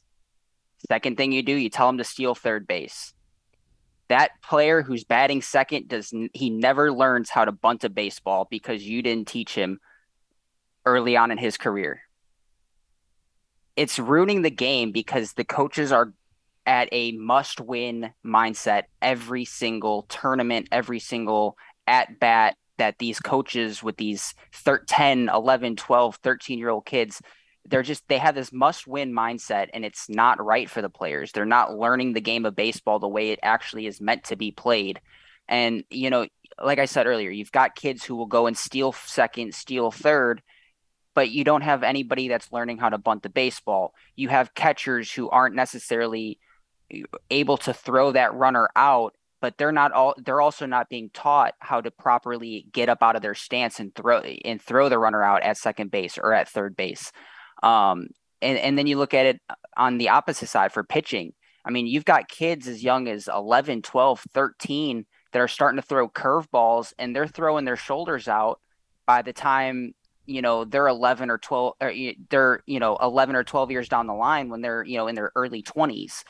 Second thing you do, you tell him to steal third base. That player who's batting second, does he never learns how to bunt a baseball because you didn't teach him early on in his career. It's ruining the game because the coaches are at a must-win mindset every single tournament, every single at-bat that these coaches with these ten, eleven, twelve, thirteen-year-old kids – They're just, they have this must win mindset, and it's not right for the players. They're not learning the game of baseball the way it actually is meant to be played. And, you know, like I said earlier, you've got kids who will go and steal second, steal third, but you don't have anybody that's learning how to bunt the baseball. You have catchers who aren't necessarily able to throw that runner out, but they're not all, they're also not being taught how to properly get up out of their stance and throw, and throw the runner out at second base or at third base. Um, and, and then you look at it on the opposite side for pitching. I mean, you've got kids as young as eleven, twelve, thirteen that are starting to throw curveballs, and they're throwing their shoulders out by the time, you know, they're eleven or twelve, or they're, you know, eleven or twelve years down the line when they're, you know, in their early twenties.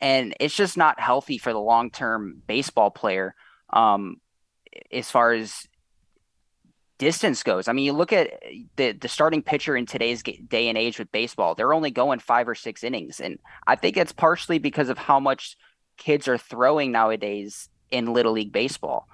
And it's just not healthy for the long-term baseball player. Um, as far as distance goes. I mean, you look at the the starting pitcher in today's day and age with baseball, they're only going five or six innings. And I think that's partially because of how much kids are throwing nowadays in Little League Baseball.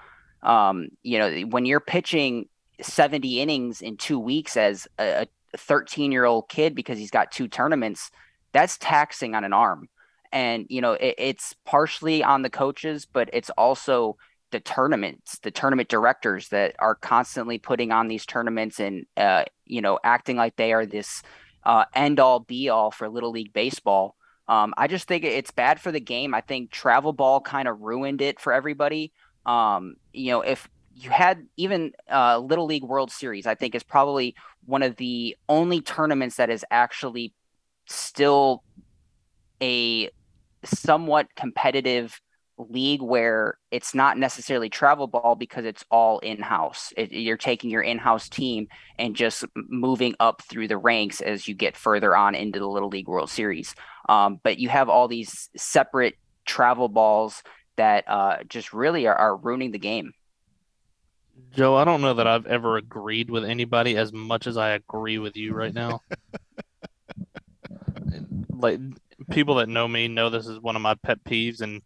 Um, you know, when you're pitching seventy innings in two weeks as a thirteen-year-old kid because he's got two tournaments, that's taxing on an arm. And, you know, it, it's partially on the coaches, but it's also the tournaments, the tournament directors that are constantly putting on these tournaments and, uh, you know, acting like they are this uh, end all be all for Little League Baseball. Um, I just think it's bad for the game. I think travel ball kind of ruined it for everybody. Um, you know, if you had even uh, Little League World Series, I think, is probably one of the only tournaments that is actually still a somewhat competitive league where it's not necessarily travel ball because it's all in-house. It, you're taking your in-house team and just moving up through the ranks as you get further on into the Little League World Series. Um, but you have all these separate travel balls that uh, just really are, are ruining the game. Joe, I don't know that I've ever agreed with anybody as much as I agree with you right now. Like, people that know me know this is one of my pet peeves, and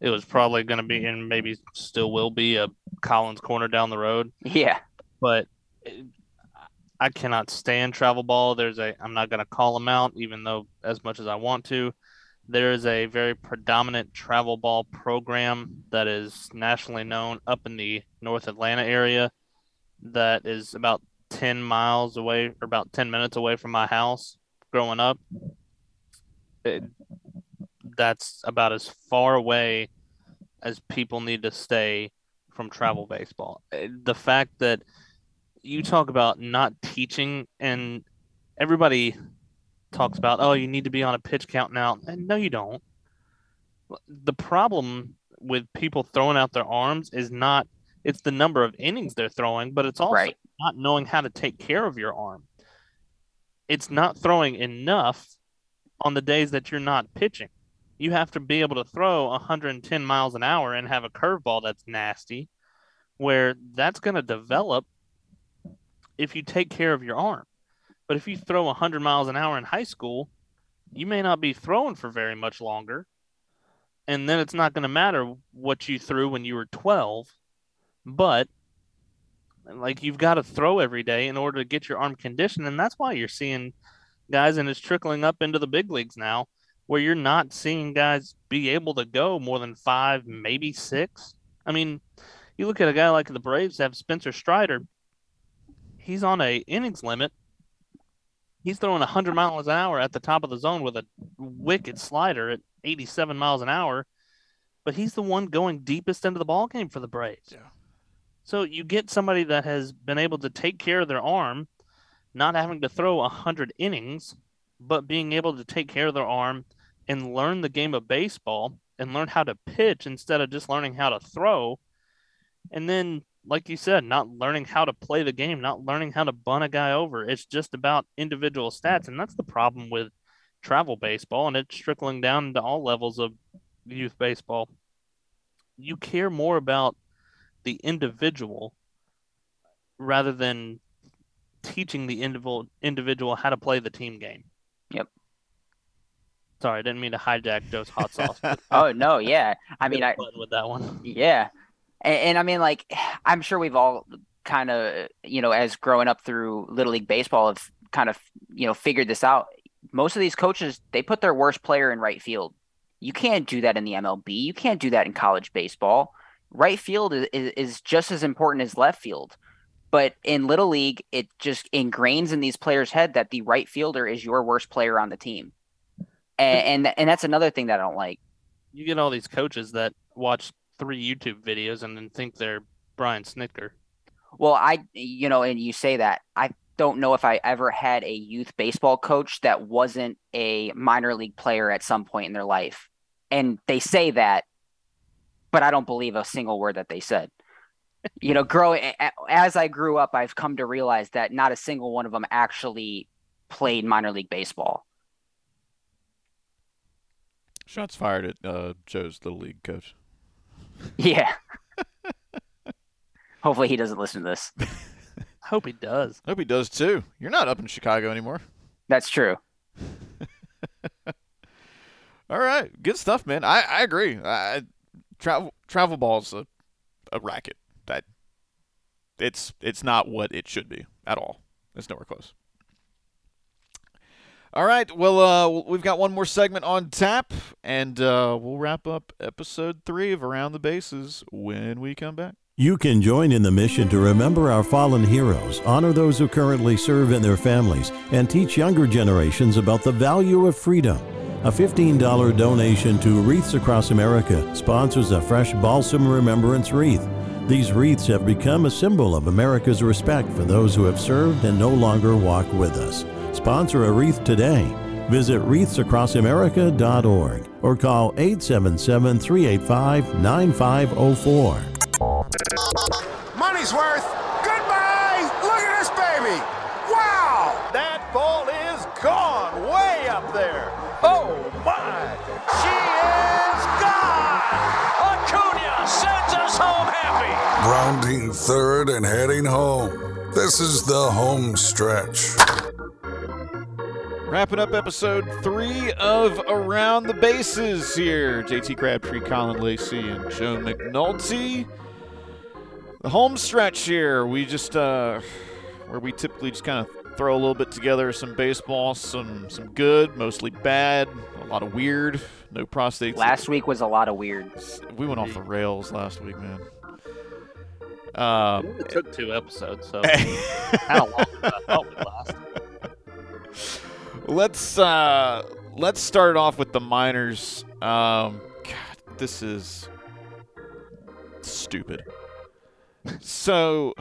it was probably going to be, and maybe still will be, a Collins corner down the road. Yeah. But it, I cannot stand travel ball. There's a, I'm not going to call them out, even though as much as I want to. There is a very predominant travel ball program that is nationally known up in the North Atlanta area that is about ten miles away, or about ten minutes away from my house growing up. It, that's about as far away as people need to stay from travel baseball. The fact that you talk about not teaching, and everybody talks about, oh, you need to be on a pitch count now. And no, you don't. The problem with people throwing out their arms is not, it's the number of innings they're throwing, but it's also right. not knowing how to take care of your arm. It's not throwing enough on the days that you're not pitching. You have to be able to throw one hundred ten miles an hour and have a curveball that's nasty, where that's going to develop if you take care of your arm. But if you throw one hundred miles an hour in high school, you may not be throwing for very much longer, and then it's not going to matter what you threw when you were twelve. But, like, you've got to throw every day in order to get your arm conditioned, and that's why you're seeing guys, and it's trickling up into the big leagues now, where you're not seeing guys be able to go more than five, maybe six. I mean, you look at a guy like the Braves have Spencer Strider. He's on a innings limit. He's throwing one hundred miles an hour at the top of the zone with a wicked slider at eighty-seven miles an hour, but he's the one going deepest into the ballgame for the Braves. Yeah. So you get somebody that has been able to take care of their arm, not having to throw one hundred innings, but being able to take care of their arm and learn the game of baseball and learn how to pitch instead of just learning how to throw. And then, like you said, not learning how to play the game, not learning how to bun a guy over. It's just about individual stats, and that's the problem with travel baseball, and it's trickling down to all levels of youth baseball. You care more about the individual rather than teaching the individual individual how to play the team game. Yep. Sorry, I didn't mean to hijack Joe's hot sauce. But oh, no, yeah. I mean, I with that one. Yeah. And, and I mean, like, I'm sure we've all kind of, you know, as growing up through Little League Baseball, have kind of, you know, figured this out. Most of these coaches, they put their worst player in right field. You can't do that in the M L B. You can't do that in college baseball. Right field is, is, is just as important as left field. But in Little League, it just ingrains in these players' head that the right fielder is your worst player on the team. And, and and that's another thing that I don't like. You get all these coaches that watch three YouTube videos and then think they're Brian Snitker. Well, I, you know, and you say that. I don't know if I ever had a youth baseball coach that wasn't a minor league player at some point in their life. And they say that, but I don't believe a single word that they said. You know, growing as I grew up, I've come to realize that not a single one of them actually played minor league baseball. Shots fired at uh, Joe's Little League coach. Yeah. Hopefully he doesn't listen to this. I hope he does. I hope he does, too. You're not up in Chicago anymore. That's true. All right. Good stuff, man. I, I agree. I, travel travel ball's a, a racket. That it's it's not what it should be at all. It's nowhere close. All right, well, uh, we've got one more segment on tap, and uh, we'll wrap up episode three of Around the Bases when we come back. You can join in the mission to remember our fallen heroes, honor those who currently serve and their families, and teach younger generations about the value of freedom. A fifteen dollars donation to Wreaths Across America sponsors a fresh Balsam Remembrance wreath. These wreaths have become a symbol of America's respect for those who have served and no longer walk with us. Sponsor a wreath today. Visit wreaths across america dot org or call eight seven seven, three eight five, nine five zero four. Money's worth. Goodbye! Look at this baby! Wow! That ball is gone way up there. Oh, my! She is gone! Acuna sends us home happy! Rounding third and heading home. This is the home stretch. Wrapping up episode three of Around the Bases here. J T Crabtree, Colin Lacey, and Joe McNulty. The home stretch here. We just, uh, where we typically just kind of throw a little bit together. Some baseball, some some good, mostly bad, a lot of weird. No prostates. Last week was a lot of weird. We went off the rails last week, man. Um, it took two episodes, so how long did I thought we lost? Let's uh, let's start off with the minors. Um, God, this is stupid. So,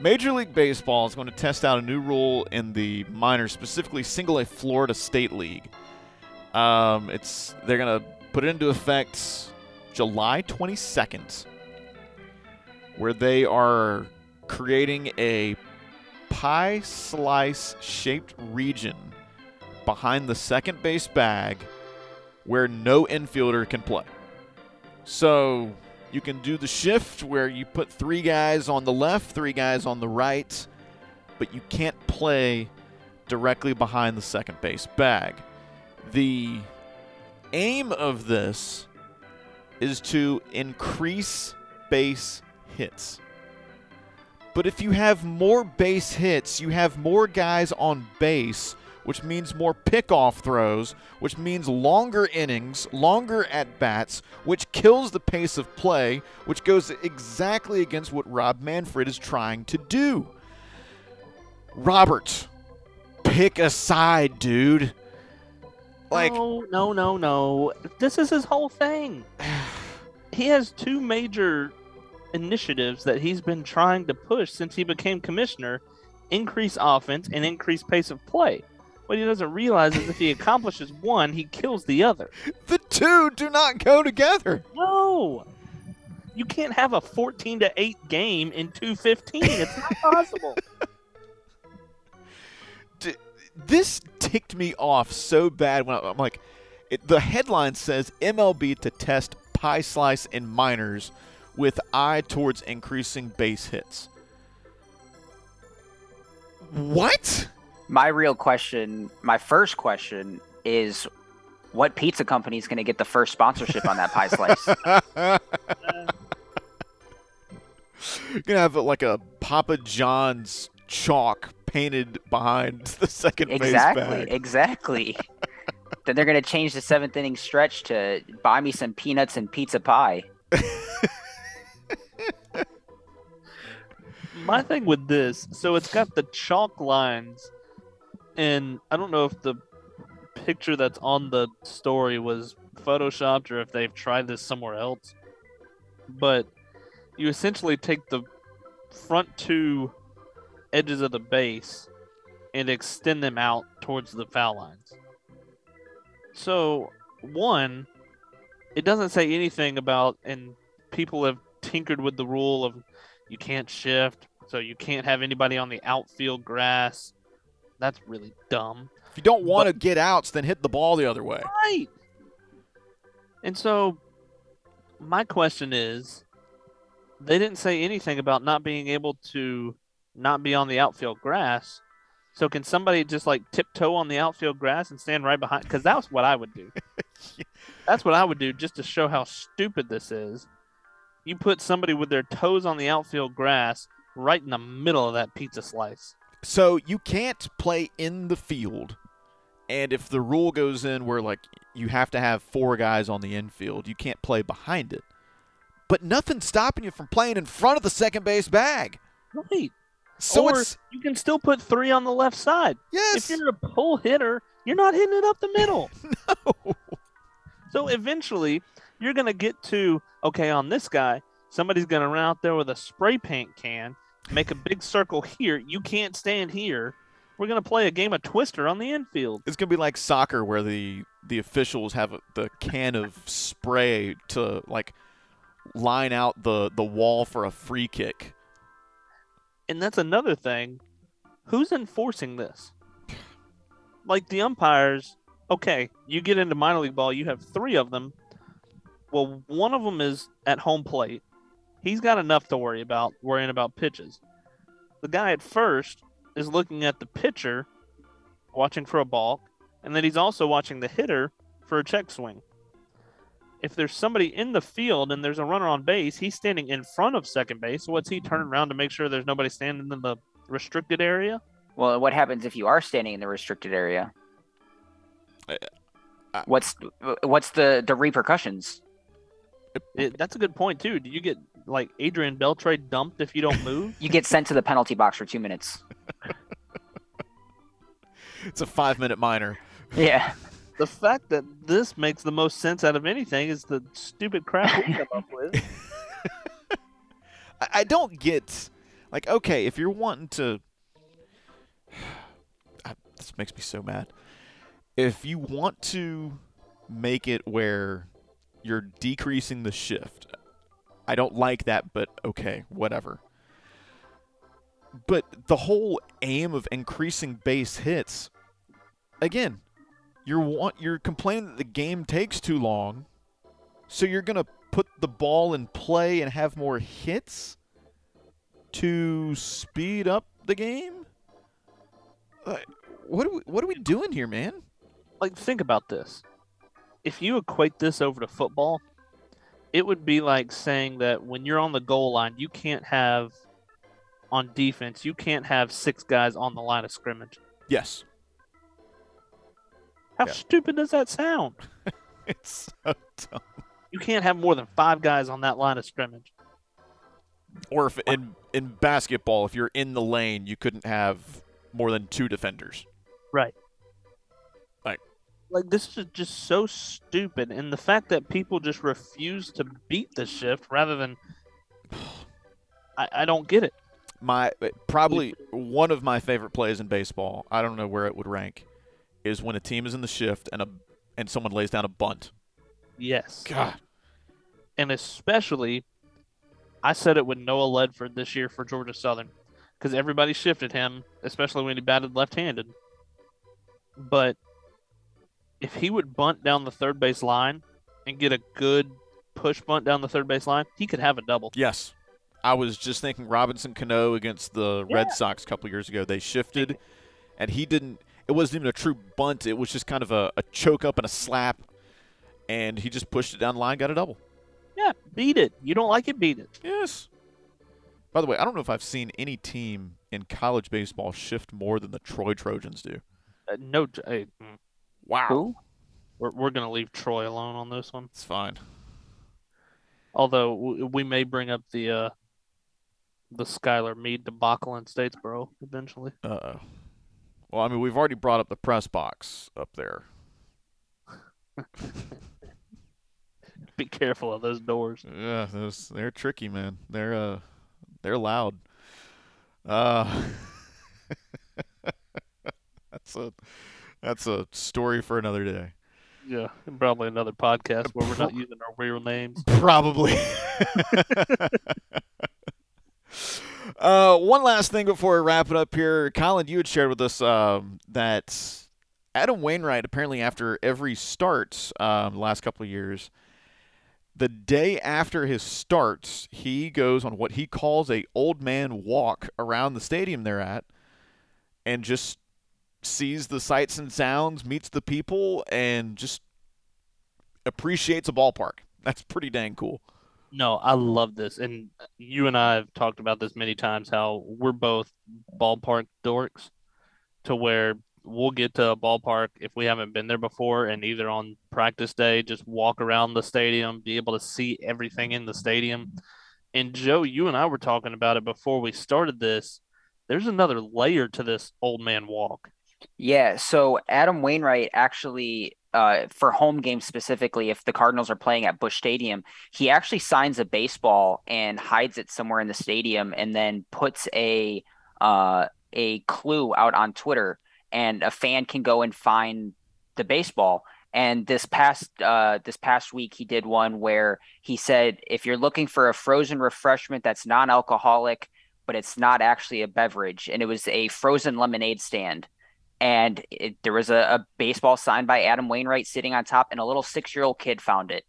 Major League Baseball is going to test out a new rule in the minors, specifically Single A Florida State League. Um, it's they're going to put it into effect July twenty-second, where they are creating a pie slice shaped region behind the second base bag where no infielder can play. So you can do the shift where you put three guys on the left, three guys on the right, but you can't play directly behind the second base bag. The aim of this is to increase base hits. But if you have more base hits, you have more guys on base, which means more pickoff throws, which means longer innings, longer at-bats, which kills the pace of play, which goes exactly against what Rob Manfred is trying to do. Robert, pick a side, dude. Like, no, no, no, no. This is his whole thing. He has two major initiatives that he's been trying to push since he became commissioner: increase offense and increase pace of play. What he doesn't realize is if he accomplishes one, he kills the other. The two do not go together. No, you can't have a fourteen to eight game in two fifteen. It's not possible. This ticked me off so bad when I, I'm like, it, the headline says M L B to test pie slice in minors with eye towards increasing base hits. What? My real question, my first question is, what pizza company is going to get the first sponsorship on that pie slice? uh, You're going to have like a Papa John's chalk painted behind the second exactly, base bag. Exactly, exactly. Then they're going to change the seventh inning stretch to buy me some peanuts and pizza pie. My thing with this, so it's got the chalk lines, and I don't know if the picture that's on the story was photoshopped or if they've tried this somewhere else, but you essentially take the front two edges of the base and extend them out towards the foul lines. So, one, it doesn't say anything about, and people have tinkered with the rule of, you can't shift, so you can't have anybody on the outfield grass. That's really dumb. If you don't want but, to get outs, then hit the ball the other way. Right. And so my question is, they didn't say anything about not being able to not be on the outfield grass. So can somebody just like tiptoe on the outfield grass and stand right behind? Because that's what I would do. Yeah. That's what I would do just to show how stupid this is. You put somebody with their toes on the outfield grass right in the middle of that pizza slice. So you can't play in the field. And if the rule goes in where, like, you have to have four guys on the infield, you can't play behind it. But nothing's stopping you from playing in front of the second base bag. Right. So or it's, you can still put three on the left side. Yes. If you're a pull hitter, you're not hitting it up the middle. No. So eventually, you're going to get to, okay, on this guy, Somebody's going to run out there with a spray paint can, make a big circle here. You can't stand here. We're going to play a game of Twister on the infield. It's going to be like soccer where the, the officials have the can of spray to, like, line out the, the wall for a free kick. And that's another thing. Who's enforcing this? Like, the umpires, okay, you get into minor league ball, you have three of them. Well, one of them is at home plate. He's got enough to worry about, worrying about pitches. The guy at first is looking at the pitcher, watching for a balk, and then he's also watching the hitter for a check swing. If there's somebody in the field and there's a runner on base, he's standing in front of second base. So what's he turning around to make sure there's nobody standing in the restricted area? Well, what happens if you are standing in the restricted area? Uh, uh, what's what's the, the repercussions? It, that's a good point, too. Do you get, like, Adrian Beltre dumped if you don't move? You get sent to the penalty box for two minutes. It's a five-minute minor. Yeah. The fact that this makes the most sense out of anything is the stupid crap we come up with. I don't get, like, okay, if you're wanting to, I, this makes me so mad. If you want to make it where you're decreasing the shift, I don't like that, but okay, whatever. But the whole aim of increasing base hits, again, You're want, you're complaining that the game takes too long, so you're going to put the ball in play and have more hits to speed up the game? Uh, what, are we, what are we doing here, man? Like, think about this. If you equate this over to football, it would be like saying that when you're on the goal line, you can't have, on defense, you can't have six guys on the line of scrimmage. Yes. How yeah. stupid does that sound? It's so dumb. You can't have more than five guys on that line of scrimmage. Or if in, in basketball, if you're in the lane, you couldn't have more than two defenders. Right. Like, like this is just so stupid. And the fact that people just refuse to beat the shift rather than – I don't get it. My Probably one of my favorite plays in baseball, I don't know where it would rank, is when a team is in the shift and a and someone lays down a bunt. Yes. God. And especially, I said it with Noah Ledford this year for Georgia Southern, because everybody shifted him, especially when he batted left-handed. But if he would bunt down the third base line and get a good push bunt down the third base line, he could have a double. Yes. I was just thinking Robinson Cano against the yeah. Red Sox a couple years ago. They shifted, and he didn't. It wasn't even a true bunt. It was just kind of a, a choke up and a slap, and he just pushed it down the line, got a double. Yeah, beat it. You don't like it, beat it. Yes. By the way, I don't know if I've seen any team in college baseball shift more than the Troy Trojans do. Uh, no. Uh, wow. Who? We're, we're going to leave Troy alone on this one. It's fine. Although w- we may bring up the uh, the Skylar Mead debacle in Statesboro eventually. Uh-oh. Well, I mean, we've already brought up the press box up there. Be careful of those doors. Yeah, those, they're tricky, man. They're uh, they're loud. Uh, that's a that's a story for another day. Yeah, and probably another podcast where we're not using our real names. Probably. Uh, one last thing before we wrap it up here. Colin, you had shared with us um, that Adam Wainwright, apparently after every start um, the last couple of years, the day after his starts, he goes on what he calls a old man walk around the stadium they're at and just sees the sights and sounds, meets the people, and just appreciates a ballpark. That's pretty dang cool. No, I love this, and you and I have talked about this many times, how we're both ballpark dorks to where we'll get to a ballpark if we haven't been there before and either on practice day, just walk around the stadium, be able to see everything in the stadium. And, Joe, you and I were talking about it before we started this. There's another layer to this old man walk. Yeah, so Adam Wainwright actually – uh, for home games specifically, if the Cardinals are playing at Busch Stadium, he actually signs a baseball and hides it somewhere in the stadium and then puts a uh, a clue out on Twitter, and a fan can go and find the baseball. And this past uh, this past week, he did one where he said, if you're looking for a frozen refreshment that's non-alcoholic, but it's not actually a beverage, and it was a frozen lemonade stand. And it, there was a, a baseball signed by Adam Wainwright sitting on top, and a little six-year-old kid found it.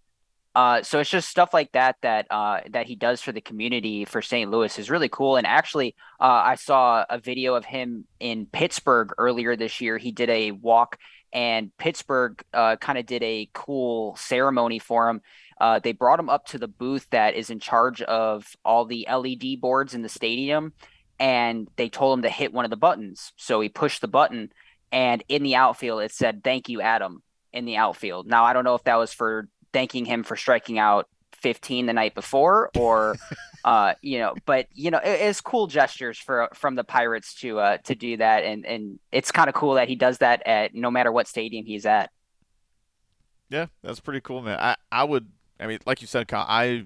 Uh, so it's just stuff like that that uh, that he does for the community for Saint Louis is really cool. And actually, uh, I saw a video of him in Pittsburgh earlier this year. He did a walk, and Pittsburgh uh, kind of did a cool ceremony for him. Uh, they brought him up to the booth that is in charge of all the L E D boards in the stadium, and they told him to hit one of the buttons. So he pushed the button, and in the outfield, it said, "Thank you, Adam," in the outfield. Now, I don't know if that was for thanking him for striking out fifteen the night before, or, uh, you know, but, you know, it, it's cool gestures for, from the Pirates to, uh, to do that. And, and it's kind of cool that he does that at no matter what stadium he's at. Yeah, that's pretty cool, man. I, I would, I mean, like you said, Kyle, I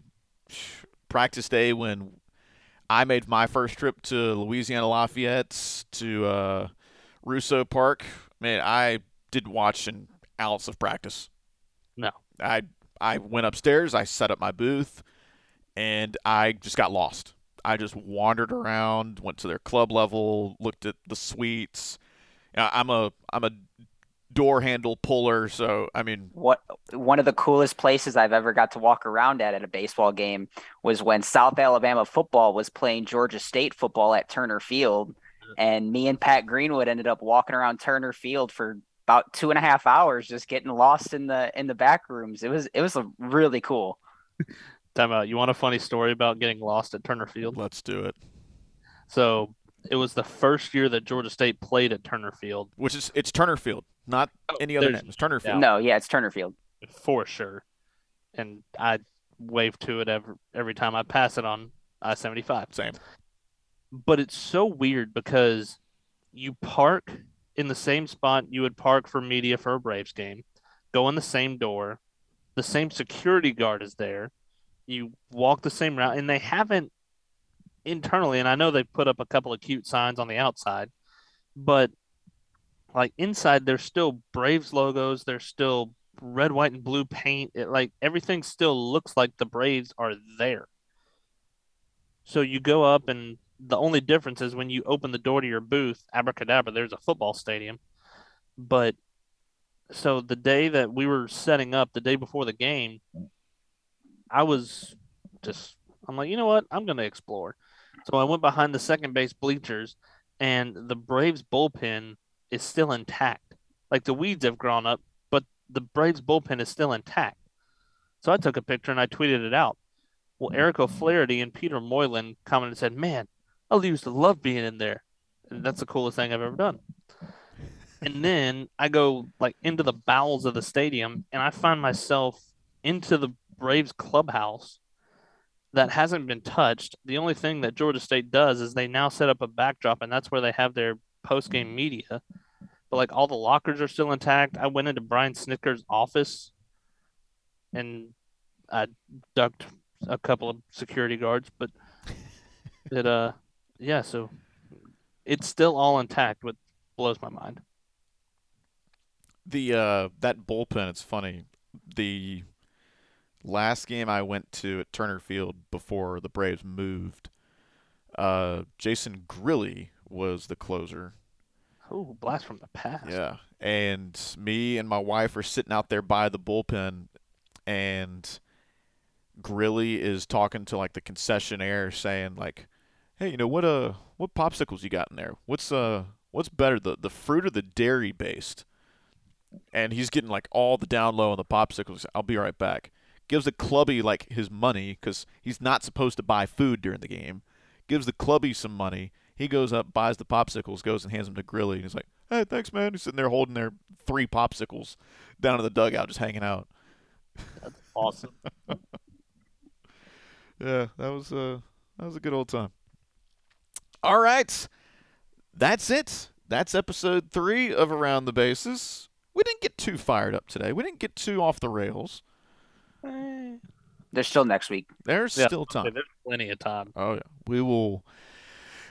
practice day when I made my first trip to Louisiana Lafayette to, uh, Rousseau Park, man, I didn't watch an ounce of practice. No, I, I went upstairs, I set up my booth, and I just got lost. I just wandered around, went to their club level, looked at the suites. I'm a I'm a door handle puller, so I mean, what one of the coolest places I've ever got to walk around at at a baseball game was when South Alabama football was playing Georgia State football at Turner Field, and me and Pat Greenwood ended up walking around Turner Field for about two and a half hours, just getting lost in the in the back rooms. It was it was a really cool. Time out. You want a funny story about getting lost at Turner Field? Let's do it. So it was the first year that Georgia State played at Turner Field, which is it's Turner Field, not oh, any other name. It's Turner Field. No, yeah, it's Turner Field for sure. And I wave to it every every time I pass it on I seventy-five. Same. But it's so weird because you park in the same spot you would park for media for a Braves game, go in the same door, the same security guard is there, you walk the same route, and they haven't internally, and I know they've put up a couple of cute signs on the outside, but like inside there's still Braves logos, there's still red, white, and blue paint. It, like everything still looks like the Braves are there. So you go up, and the only difference is when you open the door to your booth, abracadabra, there's a football stadium. But so the day that we were setting up, the day before the game, I was just, I'm like, you know what? I'm going to explore. So I went behind the second base bleachers, and the Braves bullpen is still intact. Like the weeds have grown up, but the Braves bullpen is still intact. So I took a picture and I tweeted it out. Well, Eric O'Flaherty and Peter Moylan commented and said, "Man, I used to love being in there. That's the coolest thing I've ever done." And then I go like into the bowels of the stadium, and I find myself into the Braves clubhouse that hasn't been touched. The only thing that Georgia State does is they now set up a backdrop, and that's where they have their post-game media. But like all the lockers are still intact. I went into Brian Snicker's office, and I ducked a couple of security guards, but it uh. Yeah, so it's still all intact, which blows my mind. The uh, that bullpen, it's funny. The last game I went to at Turner Field before the Braves moved, uh, Jason Grilly was the closer. Oh, blast from the past. Yeah, and me and my wife are sitting out there by the bullpen, and Grilly is talking to, like, the concessionaire saying, like, "Hey, you know, what uh what popsicles you got in there? What's uh what's better, the, the fruit or the dairy based?" And he's getting like all the down low on the popsicles. "I'll be right back." Gives the clubby like his money, because he's not supposed to buy food during the game. Gives the clubby some money. He goes up, buys the popsicles, goes and hands them to Grilly, and he's like, "Hey, thanks, man." He's sitting there holding their three popsicles down in the dugout, just hanging out. That's awesome. Yeah, that was uh that was a good old time. All right, that's it. That's episode three of Around the Bases. we didn't get too fired up today. We didn't get too off the rails. There's still next week. There's yeah, still time. There's plenty of time. Oh, yeah. We will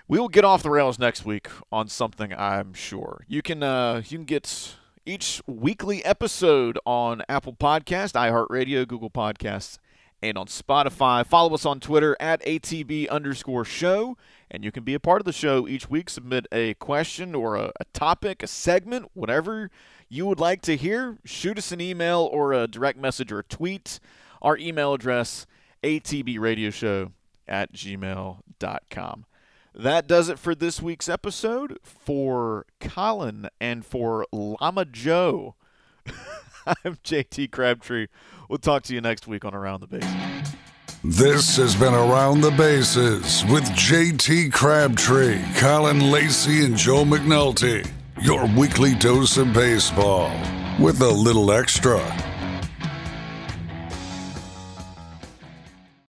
we will get off the rails next week on something, I'm sure. You can uh, you can get each weekly episode on Apple Podcasts, iHeartRadio, Google Podcasts, and on Spotify. Follow us on Twitter at ATB underscore show, and you can be a part of the show each week. Submit a question or a, a topic, a segment, whatever you would like to hear. Shoot us an email or a direct message or a tweet. Our email address, A T B radio show at gmail dot com. That does it for this week's episode. For Colin and for Llama Joe, I'm J T Crabtree. We'll talk to you next week on Around the Bases. This has been Around the Bases with J T Crabtree, Colin Lacey, and Joe McNulty. Your weekly dose of baseball with a little extra.